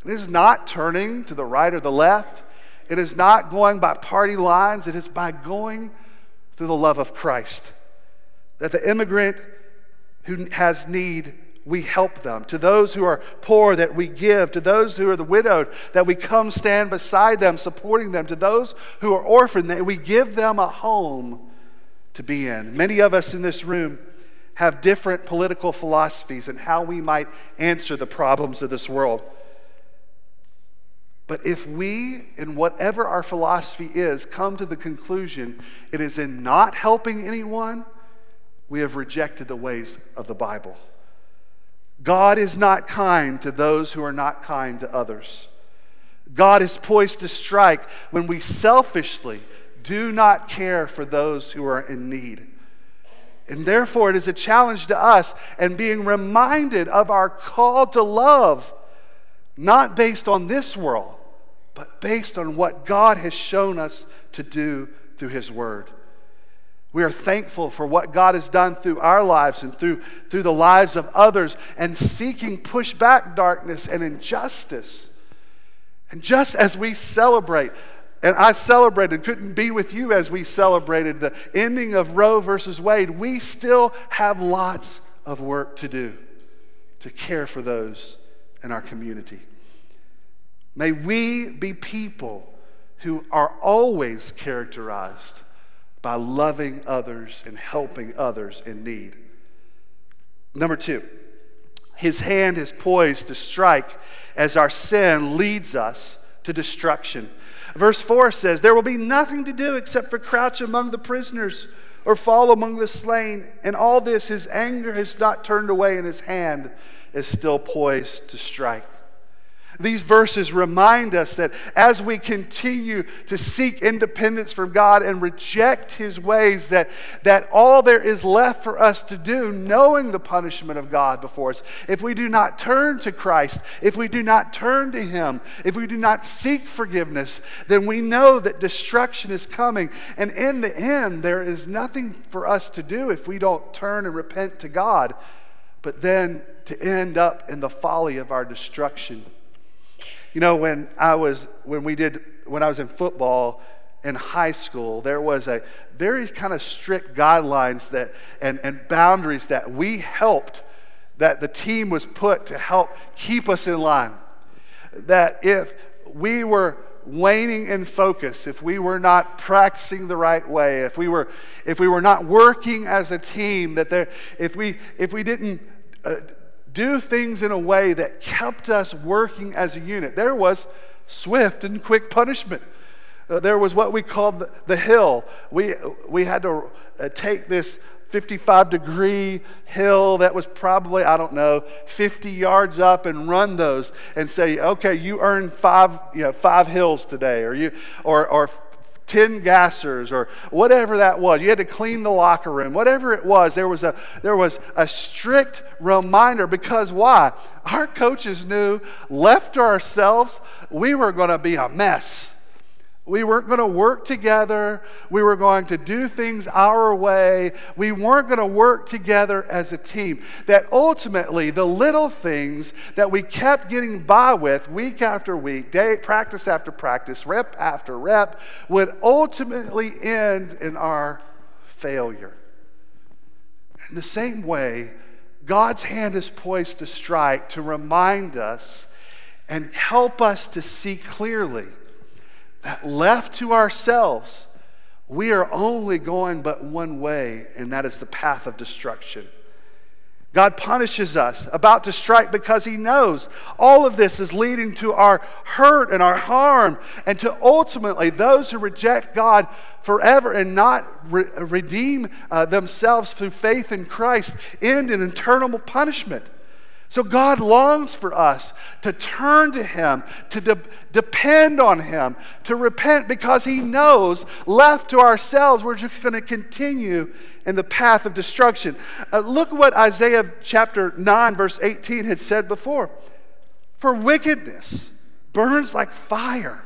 It is not turning to the right or the left. It is not going by party lines. It is by going through the love of Christ. That the immigrant who has need, we help them. To those who are poor, that we give. To those who are the widowed, that we come stand beside them, supporting them. To those who are orphaned, that we give them a home to be in. Many of us in this room have different political philosophies and how we might answer the problems of this world. But if we, in whatever our philosophy is, come to the conclusion it is in not helping anyone, we have rejected the ways of the Bible. God is not kind to those who are not kind to others. God is poised to strike when we selfishly do not care for those who are in need. And therefore, it is a challenge to us and being reminded of our call to love, not based on this world, but based on what God has shown us to do through His Word. We are thankful for what God has done through our lives and through, through the lives of others, and seeking push back darkness and injustice. And just as we celebrate, and I celebrated, couldn't be with you as we celebrated the ending of Roe versus Wade, we still have lots of work to do to care for those in our community. May we be people who are always characterized by loving others and helping others in need. Number two, His hand is poised to strike as our sin leads us to destruction. Verse four says, there will be nothing to do except for crouch among the prisoners or fall among the slain. And all this, His anger has not turned away, and His hand is still poised to strike. These verses remind us that as we continue to seek independence from God and reject His ways, that, that all there is left for us to do, knowing the punishment of God before us, if we do not turn to Christ, if we do not turn to Him, if we do not seek forgiveness, then we know that destruction is coming. And in the end, there is nothing for us to do if we don't turn and repent to God, but then to end up in the folly of our destruction. You know, when I was when we did when I was in football in high school, there was a very kind of strict guidelines that and, and boundaries that we helped, that the team was put to help keep us in line. That if we were waning in focus, if we were not practicing the right way, if we were if we were not working as a team, that there if we if we didn't uh, do things in a way that kept us working as a unit. There was swift and quick punishment. Uh, there was what we called the, the hill. We we had to uh, take this fifty-five degree hill that was probably, I don't know, fifty yards up, and run those and say, okay, you earned five, you know, five hills today, or you, or or ten gassers, or whatever that was. You had to clean the locker room, whatever it was. There was a there was a strict reminder, because why? Our coaches knew, left to ourselves, we were going to be a mess. We weren't going to work together. We were going to do things our way. We weren't going to work together as a team. That ultimately, the little things that we kept getting by with week after week, day, practice after practice, rep after rep, would ultimately end in our failure. In the same way, God's hand is poised to strike, to remind us and help us to see clearly that left to ourselves, we are only going but one way, and that is the path of destruction. God punishes us, about to strike, because he knows all of this is leading to our hurt and our harm, and to ultimately those who reject God forever and not re- redeem uh, themselves through faith in Christ end in eternal punishment. So God longs for us to turn to him, to de- depend on him, to repent, because he knows left to ourselves we're just going to continue in the path of destruction. Uh, look what Isaiah chapter nine verse eighteen had said before. For wickedness burns like fire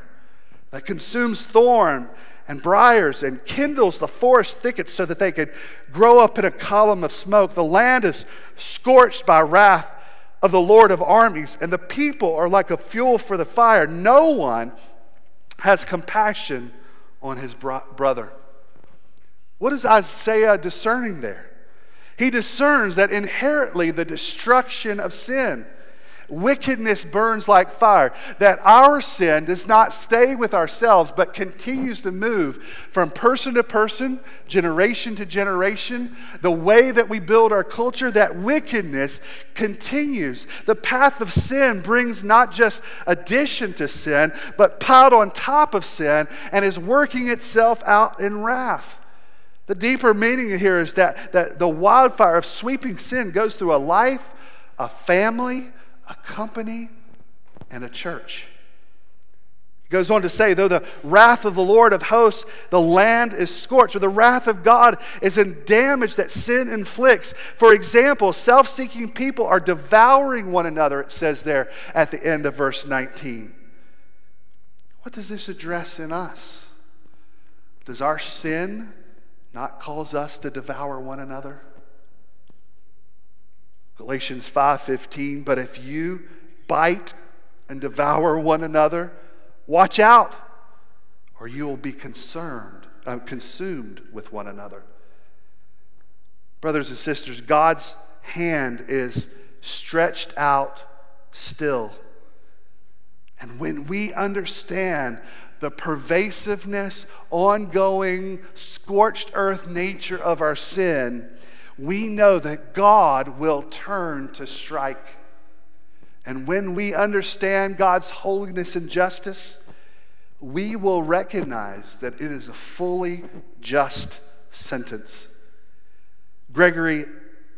that consumes thorn and briars and kindles the forest thickets so that they could grow up in a column of smoke. The land is scorched by wrath of the Lord of armies, and the people are like a fuel for the fire. No one has compassion on his bro- brother. What is Isaiah discerning there? He discerns that inherently the destruction of sin, wickedness burns like fire, that our sin does not stay with ourselves but continues to move from person to person, generation to generation. The way that we build our culture, that wickedness continues. The path of sin brings not just addition to sin, but piled on top of sin, and is working itself out in wrath. The deeper meaning here is that, that the wildfire of sweeping sin goes through a life, a family, a company, and a church. He goes on to say, though the wrath of the Lord of hosts, the land is scorched, or the wrath of God is in damage that sin inflicts. For example, self-seeking people are devouring one another, it says there at the end of verse nineteen. What does this address in us? Does our sin not cause us to devour one another? Galatians five fifteen, but if you bite and devour one another, watch out, or you will be concerned, uh, consumed with one another. Brothers and sisters, God's hand is stretched out still. And when we understand the pervasiveness, ongoing, scorched earth nature of our sin, we know that God will turn to strike. And when we understand God's holiness and justice, we will recognize that it is a fully just sentence. Gregory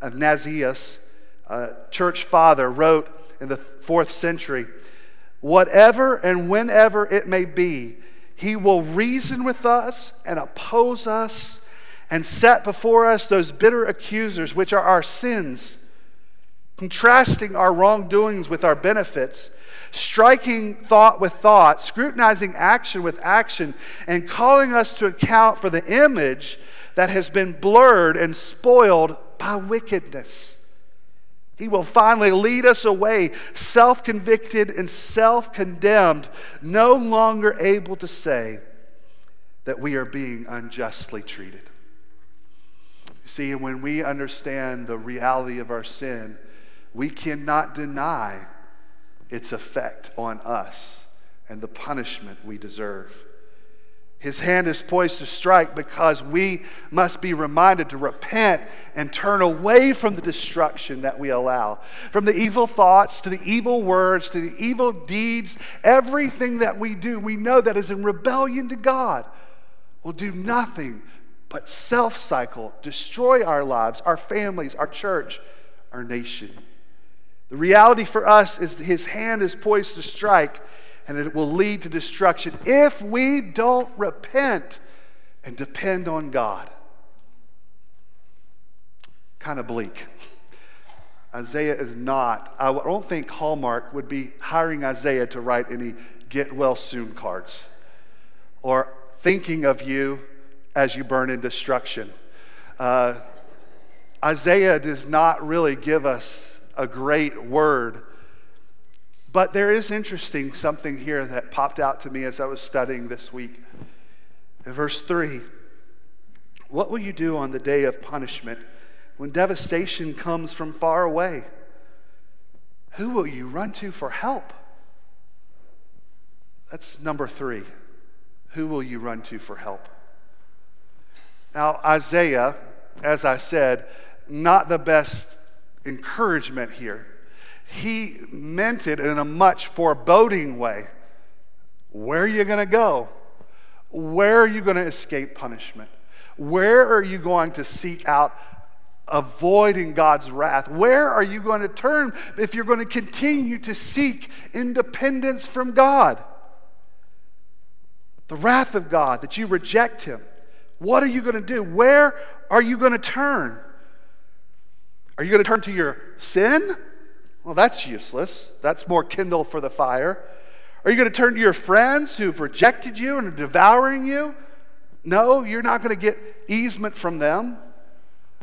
of Nazianzus, a church father, wrote in the fourth century, whatever and whenever it may be, he will reason with us and oppose us, and set before us those bitter accusers, which are our sins, contrasting our wrongdoings with our benefits, striking thought with thought, scrutinizing action with action, and calling us to account for the image that has been blurred and spoiled by wickedness. He will finally lead us away, self-convicted and self-condemned, no longer able to say that we are being unjustly treated. See, when we understand the reality of our sin, we cannot deny its effect on us and the punishment we deserve. His hand is poised to strike because we must be reminded to repent and turn away from the destruction that we allow. From the evil thoughts, to the evil words, to the evil deeds, everything that we do, we know that is in rebellion to God. We'll do nothing but self-cycle, destroy our lives, our families, our church, our nation. The reality for us is that his hand is poised to strike, and it will lead to destruction if we don't repent and depend on God. Kind of bleak. Isaiah is not, I don't think Hallmark would be hiring Isaiah to write any get well soon cards or thinking of you as you burn in destruction. Uh, Isaiah does not really give us a great word, but there is interesting something here that popped out to me as I was studying this week. In verse three, what will you do on the day of punishment when devastation comes from far away? Who will you run to for help? That's number three. Who will you run to for help? Now, Isaiah, as I said, not the best encouragement here. He meant it in a much foreboding way. Where are you going to go? Where are you going to escape punishment? Where are you going to seek out avoiding God's wrath? Where are you going to turn if you're going to continue to seek independence from God? The wrath of God, that you reject him. What are you going to do? Where are you going to turn? Are you going to turn to your sin? Well, that's useless. That's more kindle for the fire. Are you going to turn to your friends who've rejected you and are devouring you? No, you're not going to get easement from them.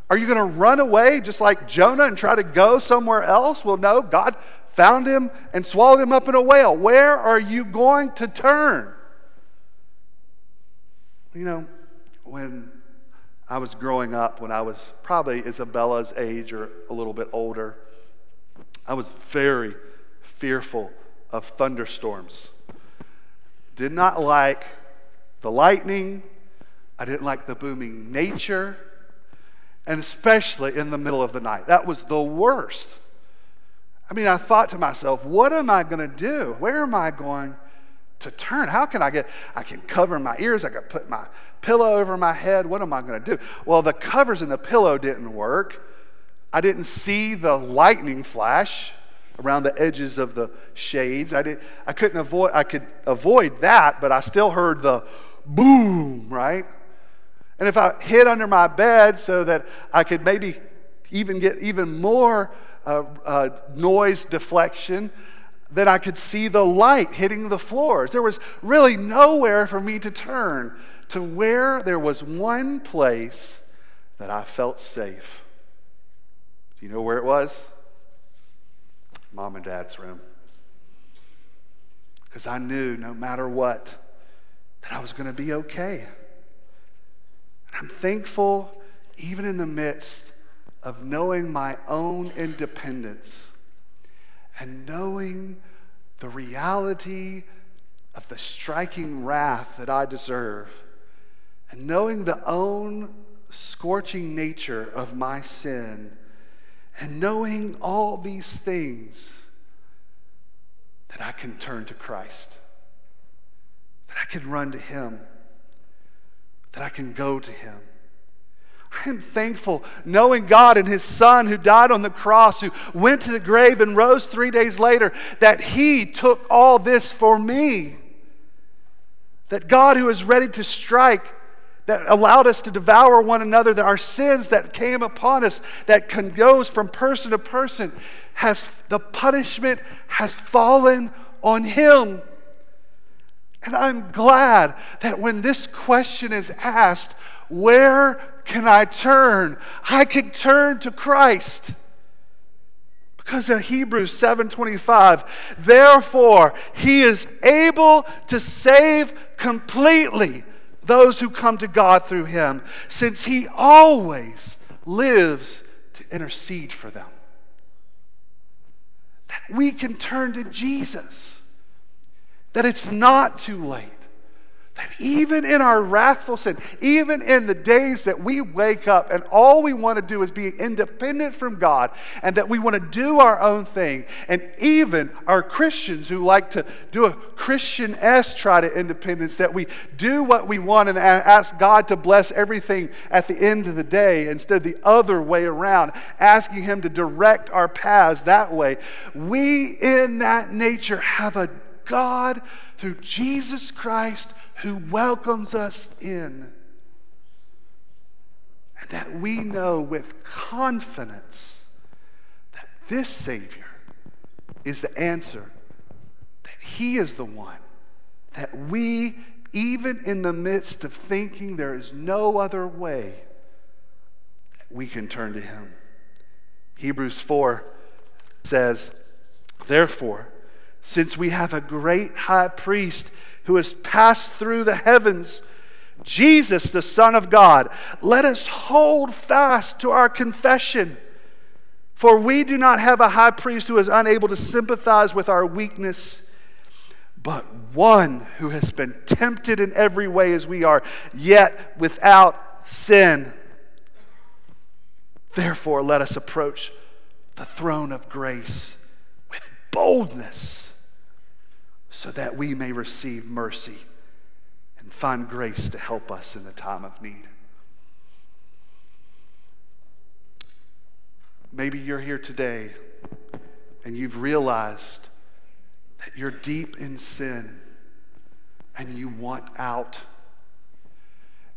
Are you going to run away just like Jonah and try to go somewhere else? Well, no, God found him and swallowed him up in a whale. Where are you going to turn? You know, when I was growing up, when I was probably Isabella's age or a little bit older, I was very fearful of thunderstorms. Did not like the lightning. I didn't like the booming nature, and especially in the middle of the night. That was the worst. I mean, I thought to myself, what am I going to do? Where am I going to turn? How can I get, I can cover my ears, I can put my pillow over my head, what am I going to do? Well, the covers and the pillow didn't work. I didn't see the lightning flash around the edges of the shades. I did, I couldn't avoid, I could avoid that, but I still heard the boom, right? And if I hid under my bed so that I could maybe even get even more uh, uh, noise deflection, then I could see the light hitting the floors. There was really nowhere for me to turn, to where there was one place that I felt safe. Do you know where it was? Mom and Dad's room. Because I knew no matter what, that I was going to be okay. And I'm thankful, even in the midst of knowing my own independence and knowing the reality of the striking wrath that I deserve, and knowing the own scorching nature of my sin, and knowing all these things, that I can turn to Christ, that I can run to him, that I can go to him. I am thankful, knowing God and his son who died on the cross, who went to the grave and rose three days later, that he took all this for me. That God, who is ready to strike, that allowed us to devour one another, that our sins that came upon us, that goes from person to person, has the punishment has fallen on him. And I'm glad that when this question is asked, where can I turn? I can turn to Christ. Because in Hebrews seven twenty-five, therefore he is able to save completely those who come to God through him, since he always lives to intercede for them. That we can turn to Jesus. That it's not too late. That even in our wrathful sin, even in the days that we wake up and all we want to do is be independent from God and that we want to do our own thing, and even our Christians who like to do a Christian-esque try to independence, that we do what we want and ask God to bless everything at the end of the day instead of the other way around, asking Him to direct our paths that way. We in that nature have a God through Jesus Christ who welcomes us in, and that we know with confidence that this Savior is the answer, that He is the one, that we, even in the midst of thinking there is no other way, that we can turn to Him. Hebrews four says, "Therefore, since we have a great high priest who has passed through the heavens, Jesus, the Son of God, let us hold fast to our confession. For we do not have a high priest who is unable to sympathize with our weakness, but one who has been tempted in every way as we are, yet without sin. Therefore, let us approach the throne of grace with boldness, so that we may receive mercy and find grace to help us in the time of need." Maybe you're here today and you've realized that you're deep in sin and you want out,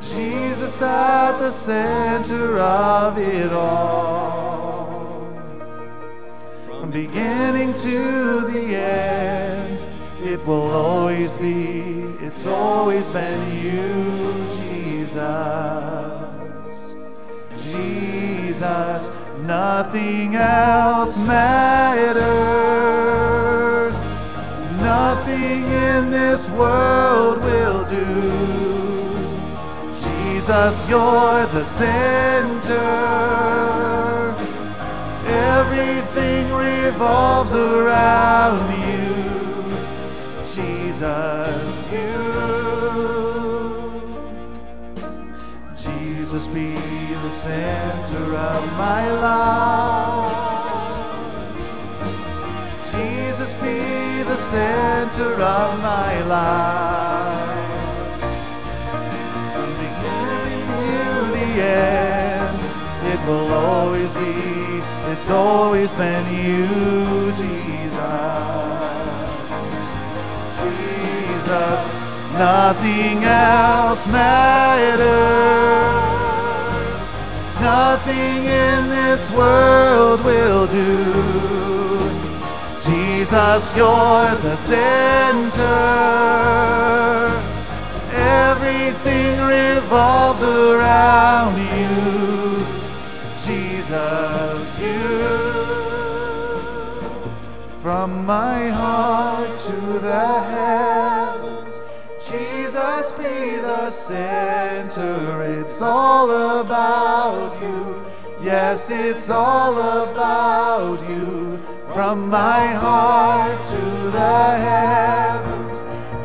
Jesus at the center of it all. From beginning to the end, it will always be, it's always been you, Jesus. Jesus. Nothing else matters. Nothing in this world will do. Jesus, you're the center. Everything revolves around you. Jesus, you. Jesus, be the center of my life. Jesus, be the center of my life. From beginning to the end, it will always be, it's always been you, Jesus. Jesus, nothing else matters. Nothing in this world will do. Jesus, you're the center. Everything revolves around you. Jesus, you. From my heart to the heavens, Jesus, be the center. It's all about you. Yes, it's all about you. From my heart to the heavens,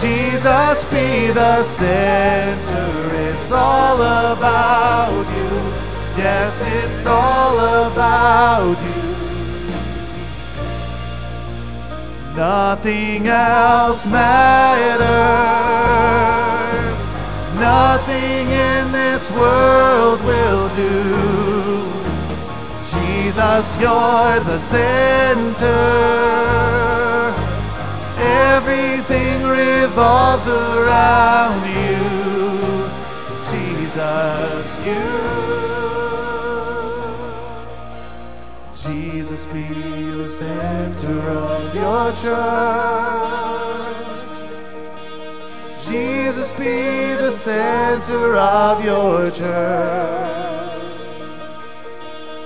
Jesus, be the center. It's all about you. Yes, it's all about you. Nothing else matters. Nothing in this world will do. Jesus, you're the center. Everything revolves around you. Jesus, you. center of your church. Jesus, be the center of your church.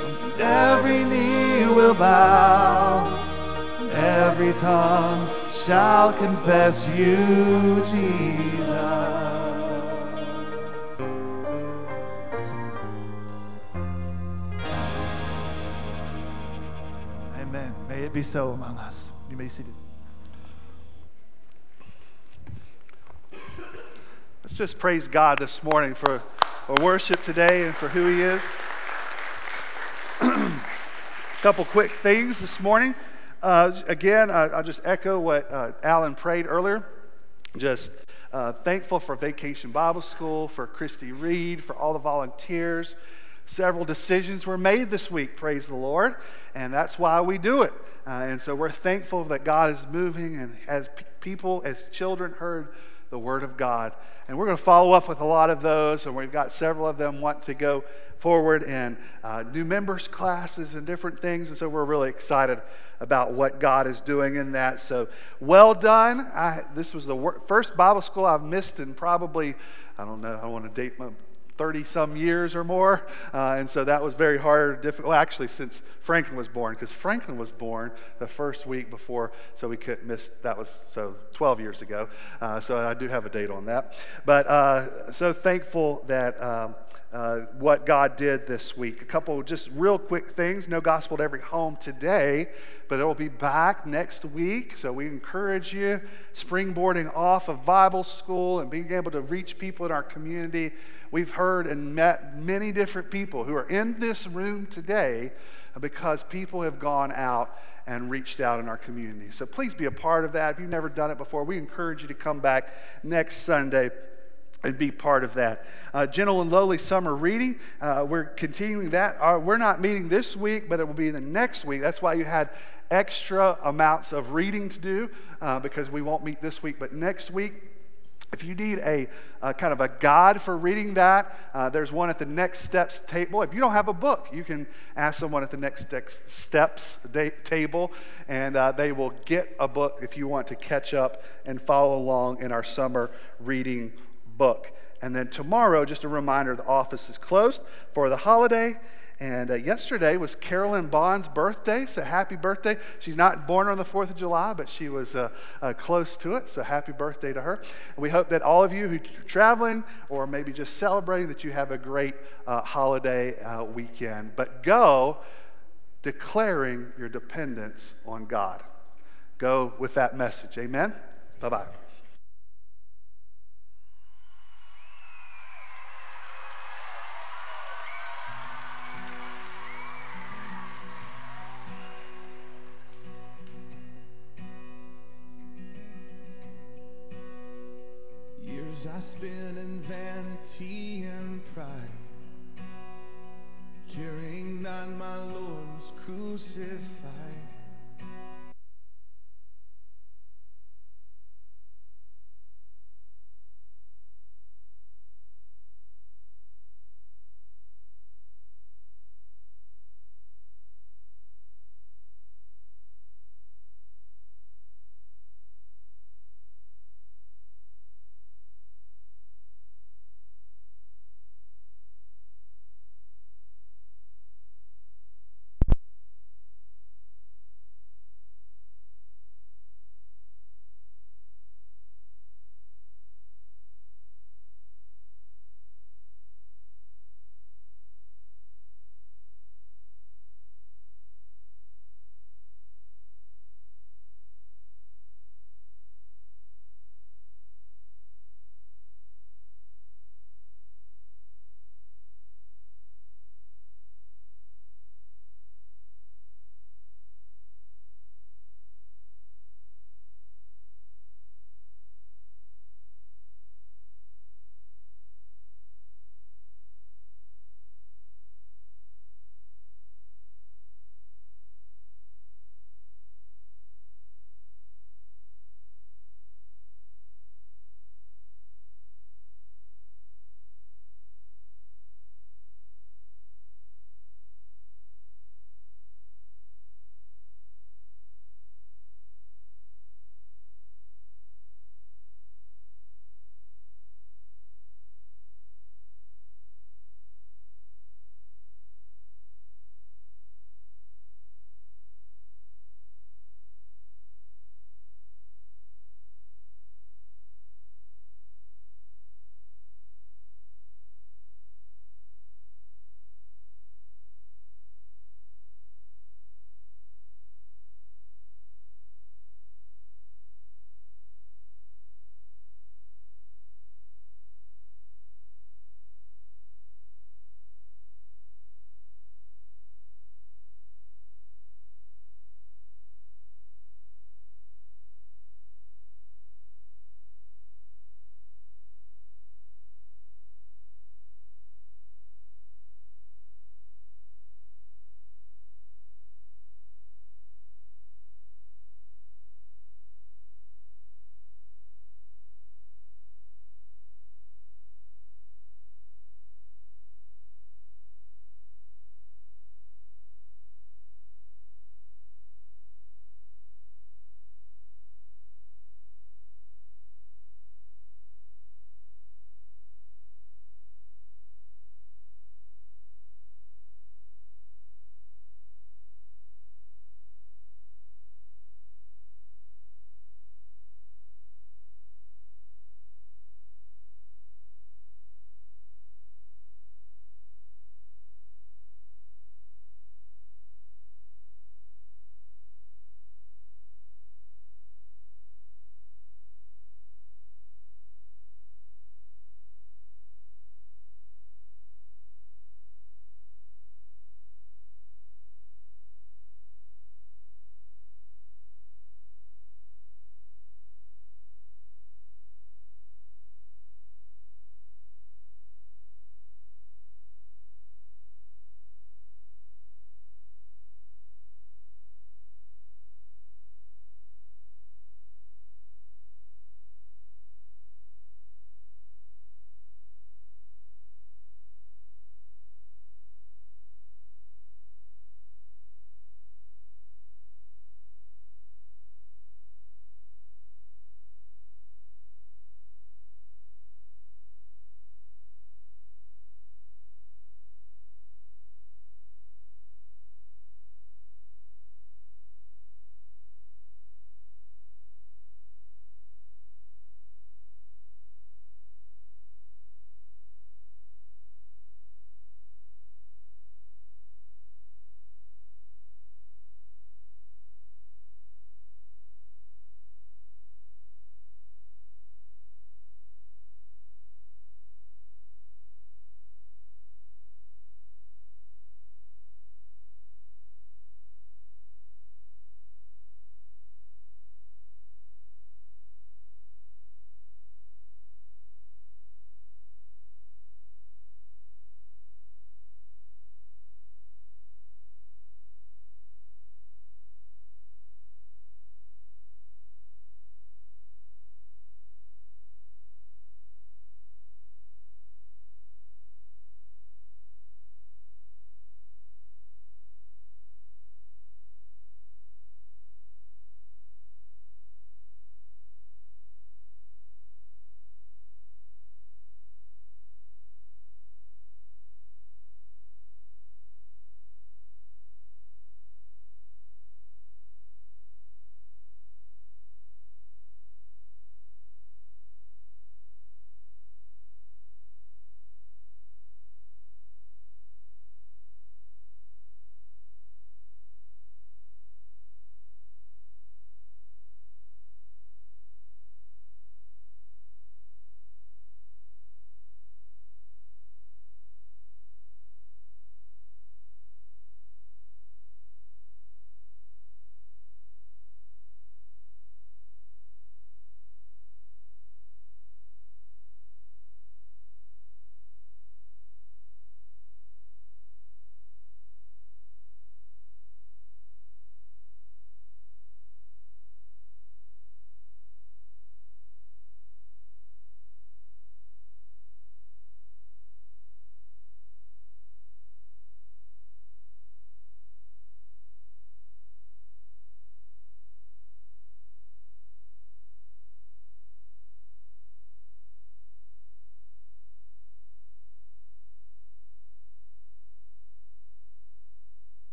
And every knee will bow, and every tongue shall confess you, Jesus. Be so among us. You may be seated. Let's just praise God this morning for our worship today and for who He is. A couple quick things this morning. Uh, again, I, I'll just echo what uh, Alan prayed earlier. Just uh, thankful for Vacation Bible School, for Christy Reed, for all the volunteers. Several decisions were made this week, praise the Lord, and that's why we do it. Uh, and so we're thankful that God is moving, and as p- people, as children, heard the word of God. And we're going to follow up with a lot of those, and we've got several of them want to go forward in uh, new members classes and different things. And so we're really excited about what God is doing in that. So well done. I, this was the wor- first Bible school I've missed in probably, I don't know, I don't want to date my thirty-some years or more, uh, and so that was very hard, difficult, well, actually since Franklin was born, because Franklin was born the first week before, so we couldn't miss, that was so twelve years ago, uh, so I do have a date on that, but uh, so thankful that um, uh, what God did this week. A couple just real quick things, no gospel to every home today, but it will be back next week, so we encourage you, springboarding off of Bible school and being able to reach people in our community. We've heard and met many different people who are in this room today because people have gone out and reached out in our community. So please be a part of that. If you've never done it before, we encourage you to come back next Sunday and be part of that. Uh, gentle and lowly summer reading, uh, we're continuing that. Our, we're not meeting this week, but it will be the next week. That's why you had extra amounts of reading to do uh, because we won't meet this week, but next week. If you need a, a kind of a guide for reading that, uh, there's one at the Next Steps table. If you don't have a book, you can ask someone at the Next Steps de- table, and uh, they will get a book if you want to catch up and follow along in our summer reading book. And then tomorrow, just a reminder, the office is closed for the holiday. And uh, yesterday was Carolyn Bond's birthday, so happy birthday. She's not born on the fourth of July, but she was uh, uh, close to it, so happy birthday to her. And we hope that all of you who are traveling or maybe just celebrating that you have a great uh, holiday uh, weekend. But go declaring your dependence on God. Go with that message. Amen? Bye-bye. I spend in vanity and pride, caring not my Lord was crucified.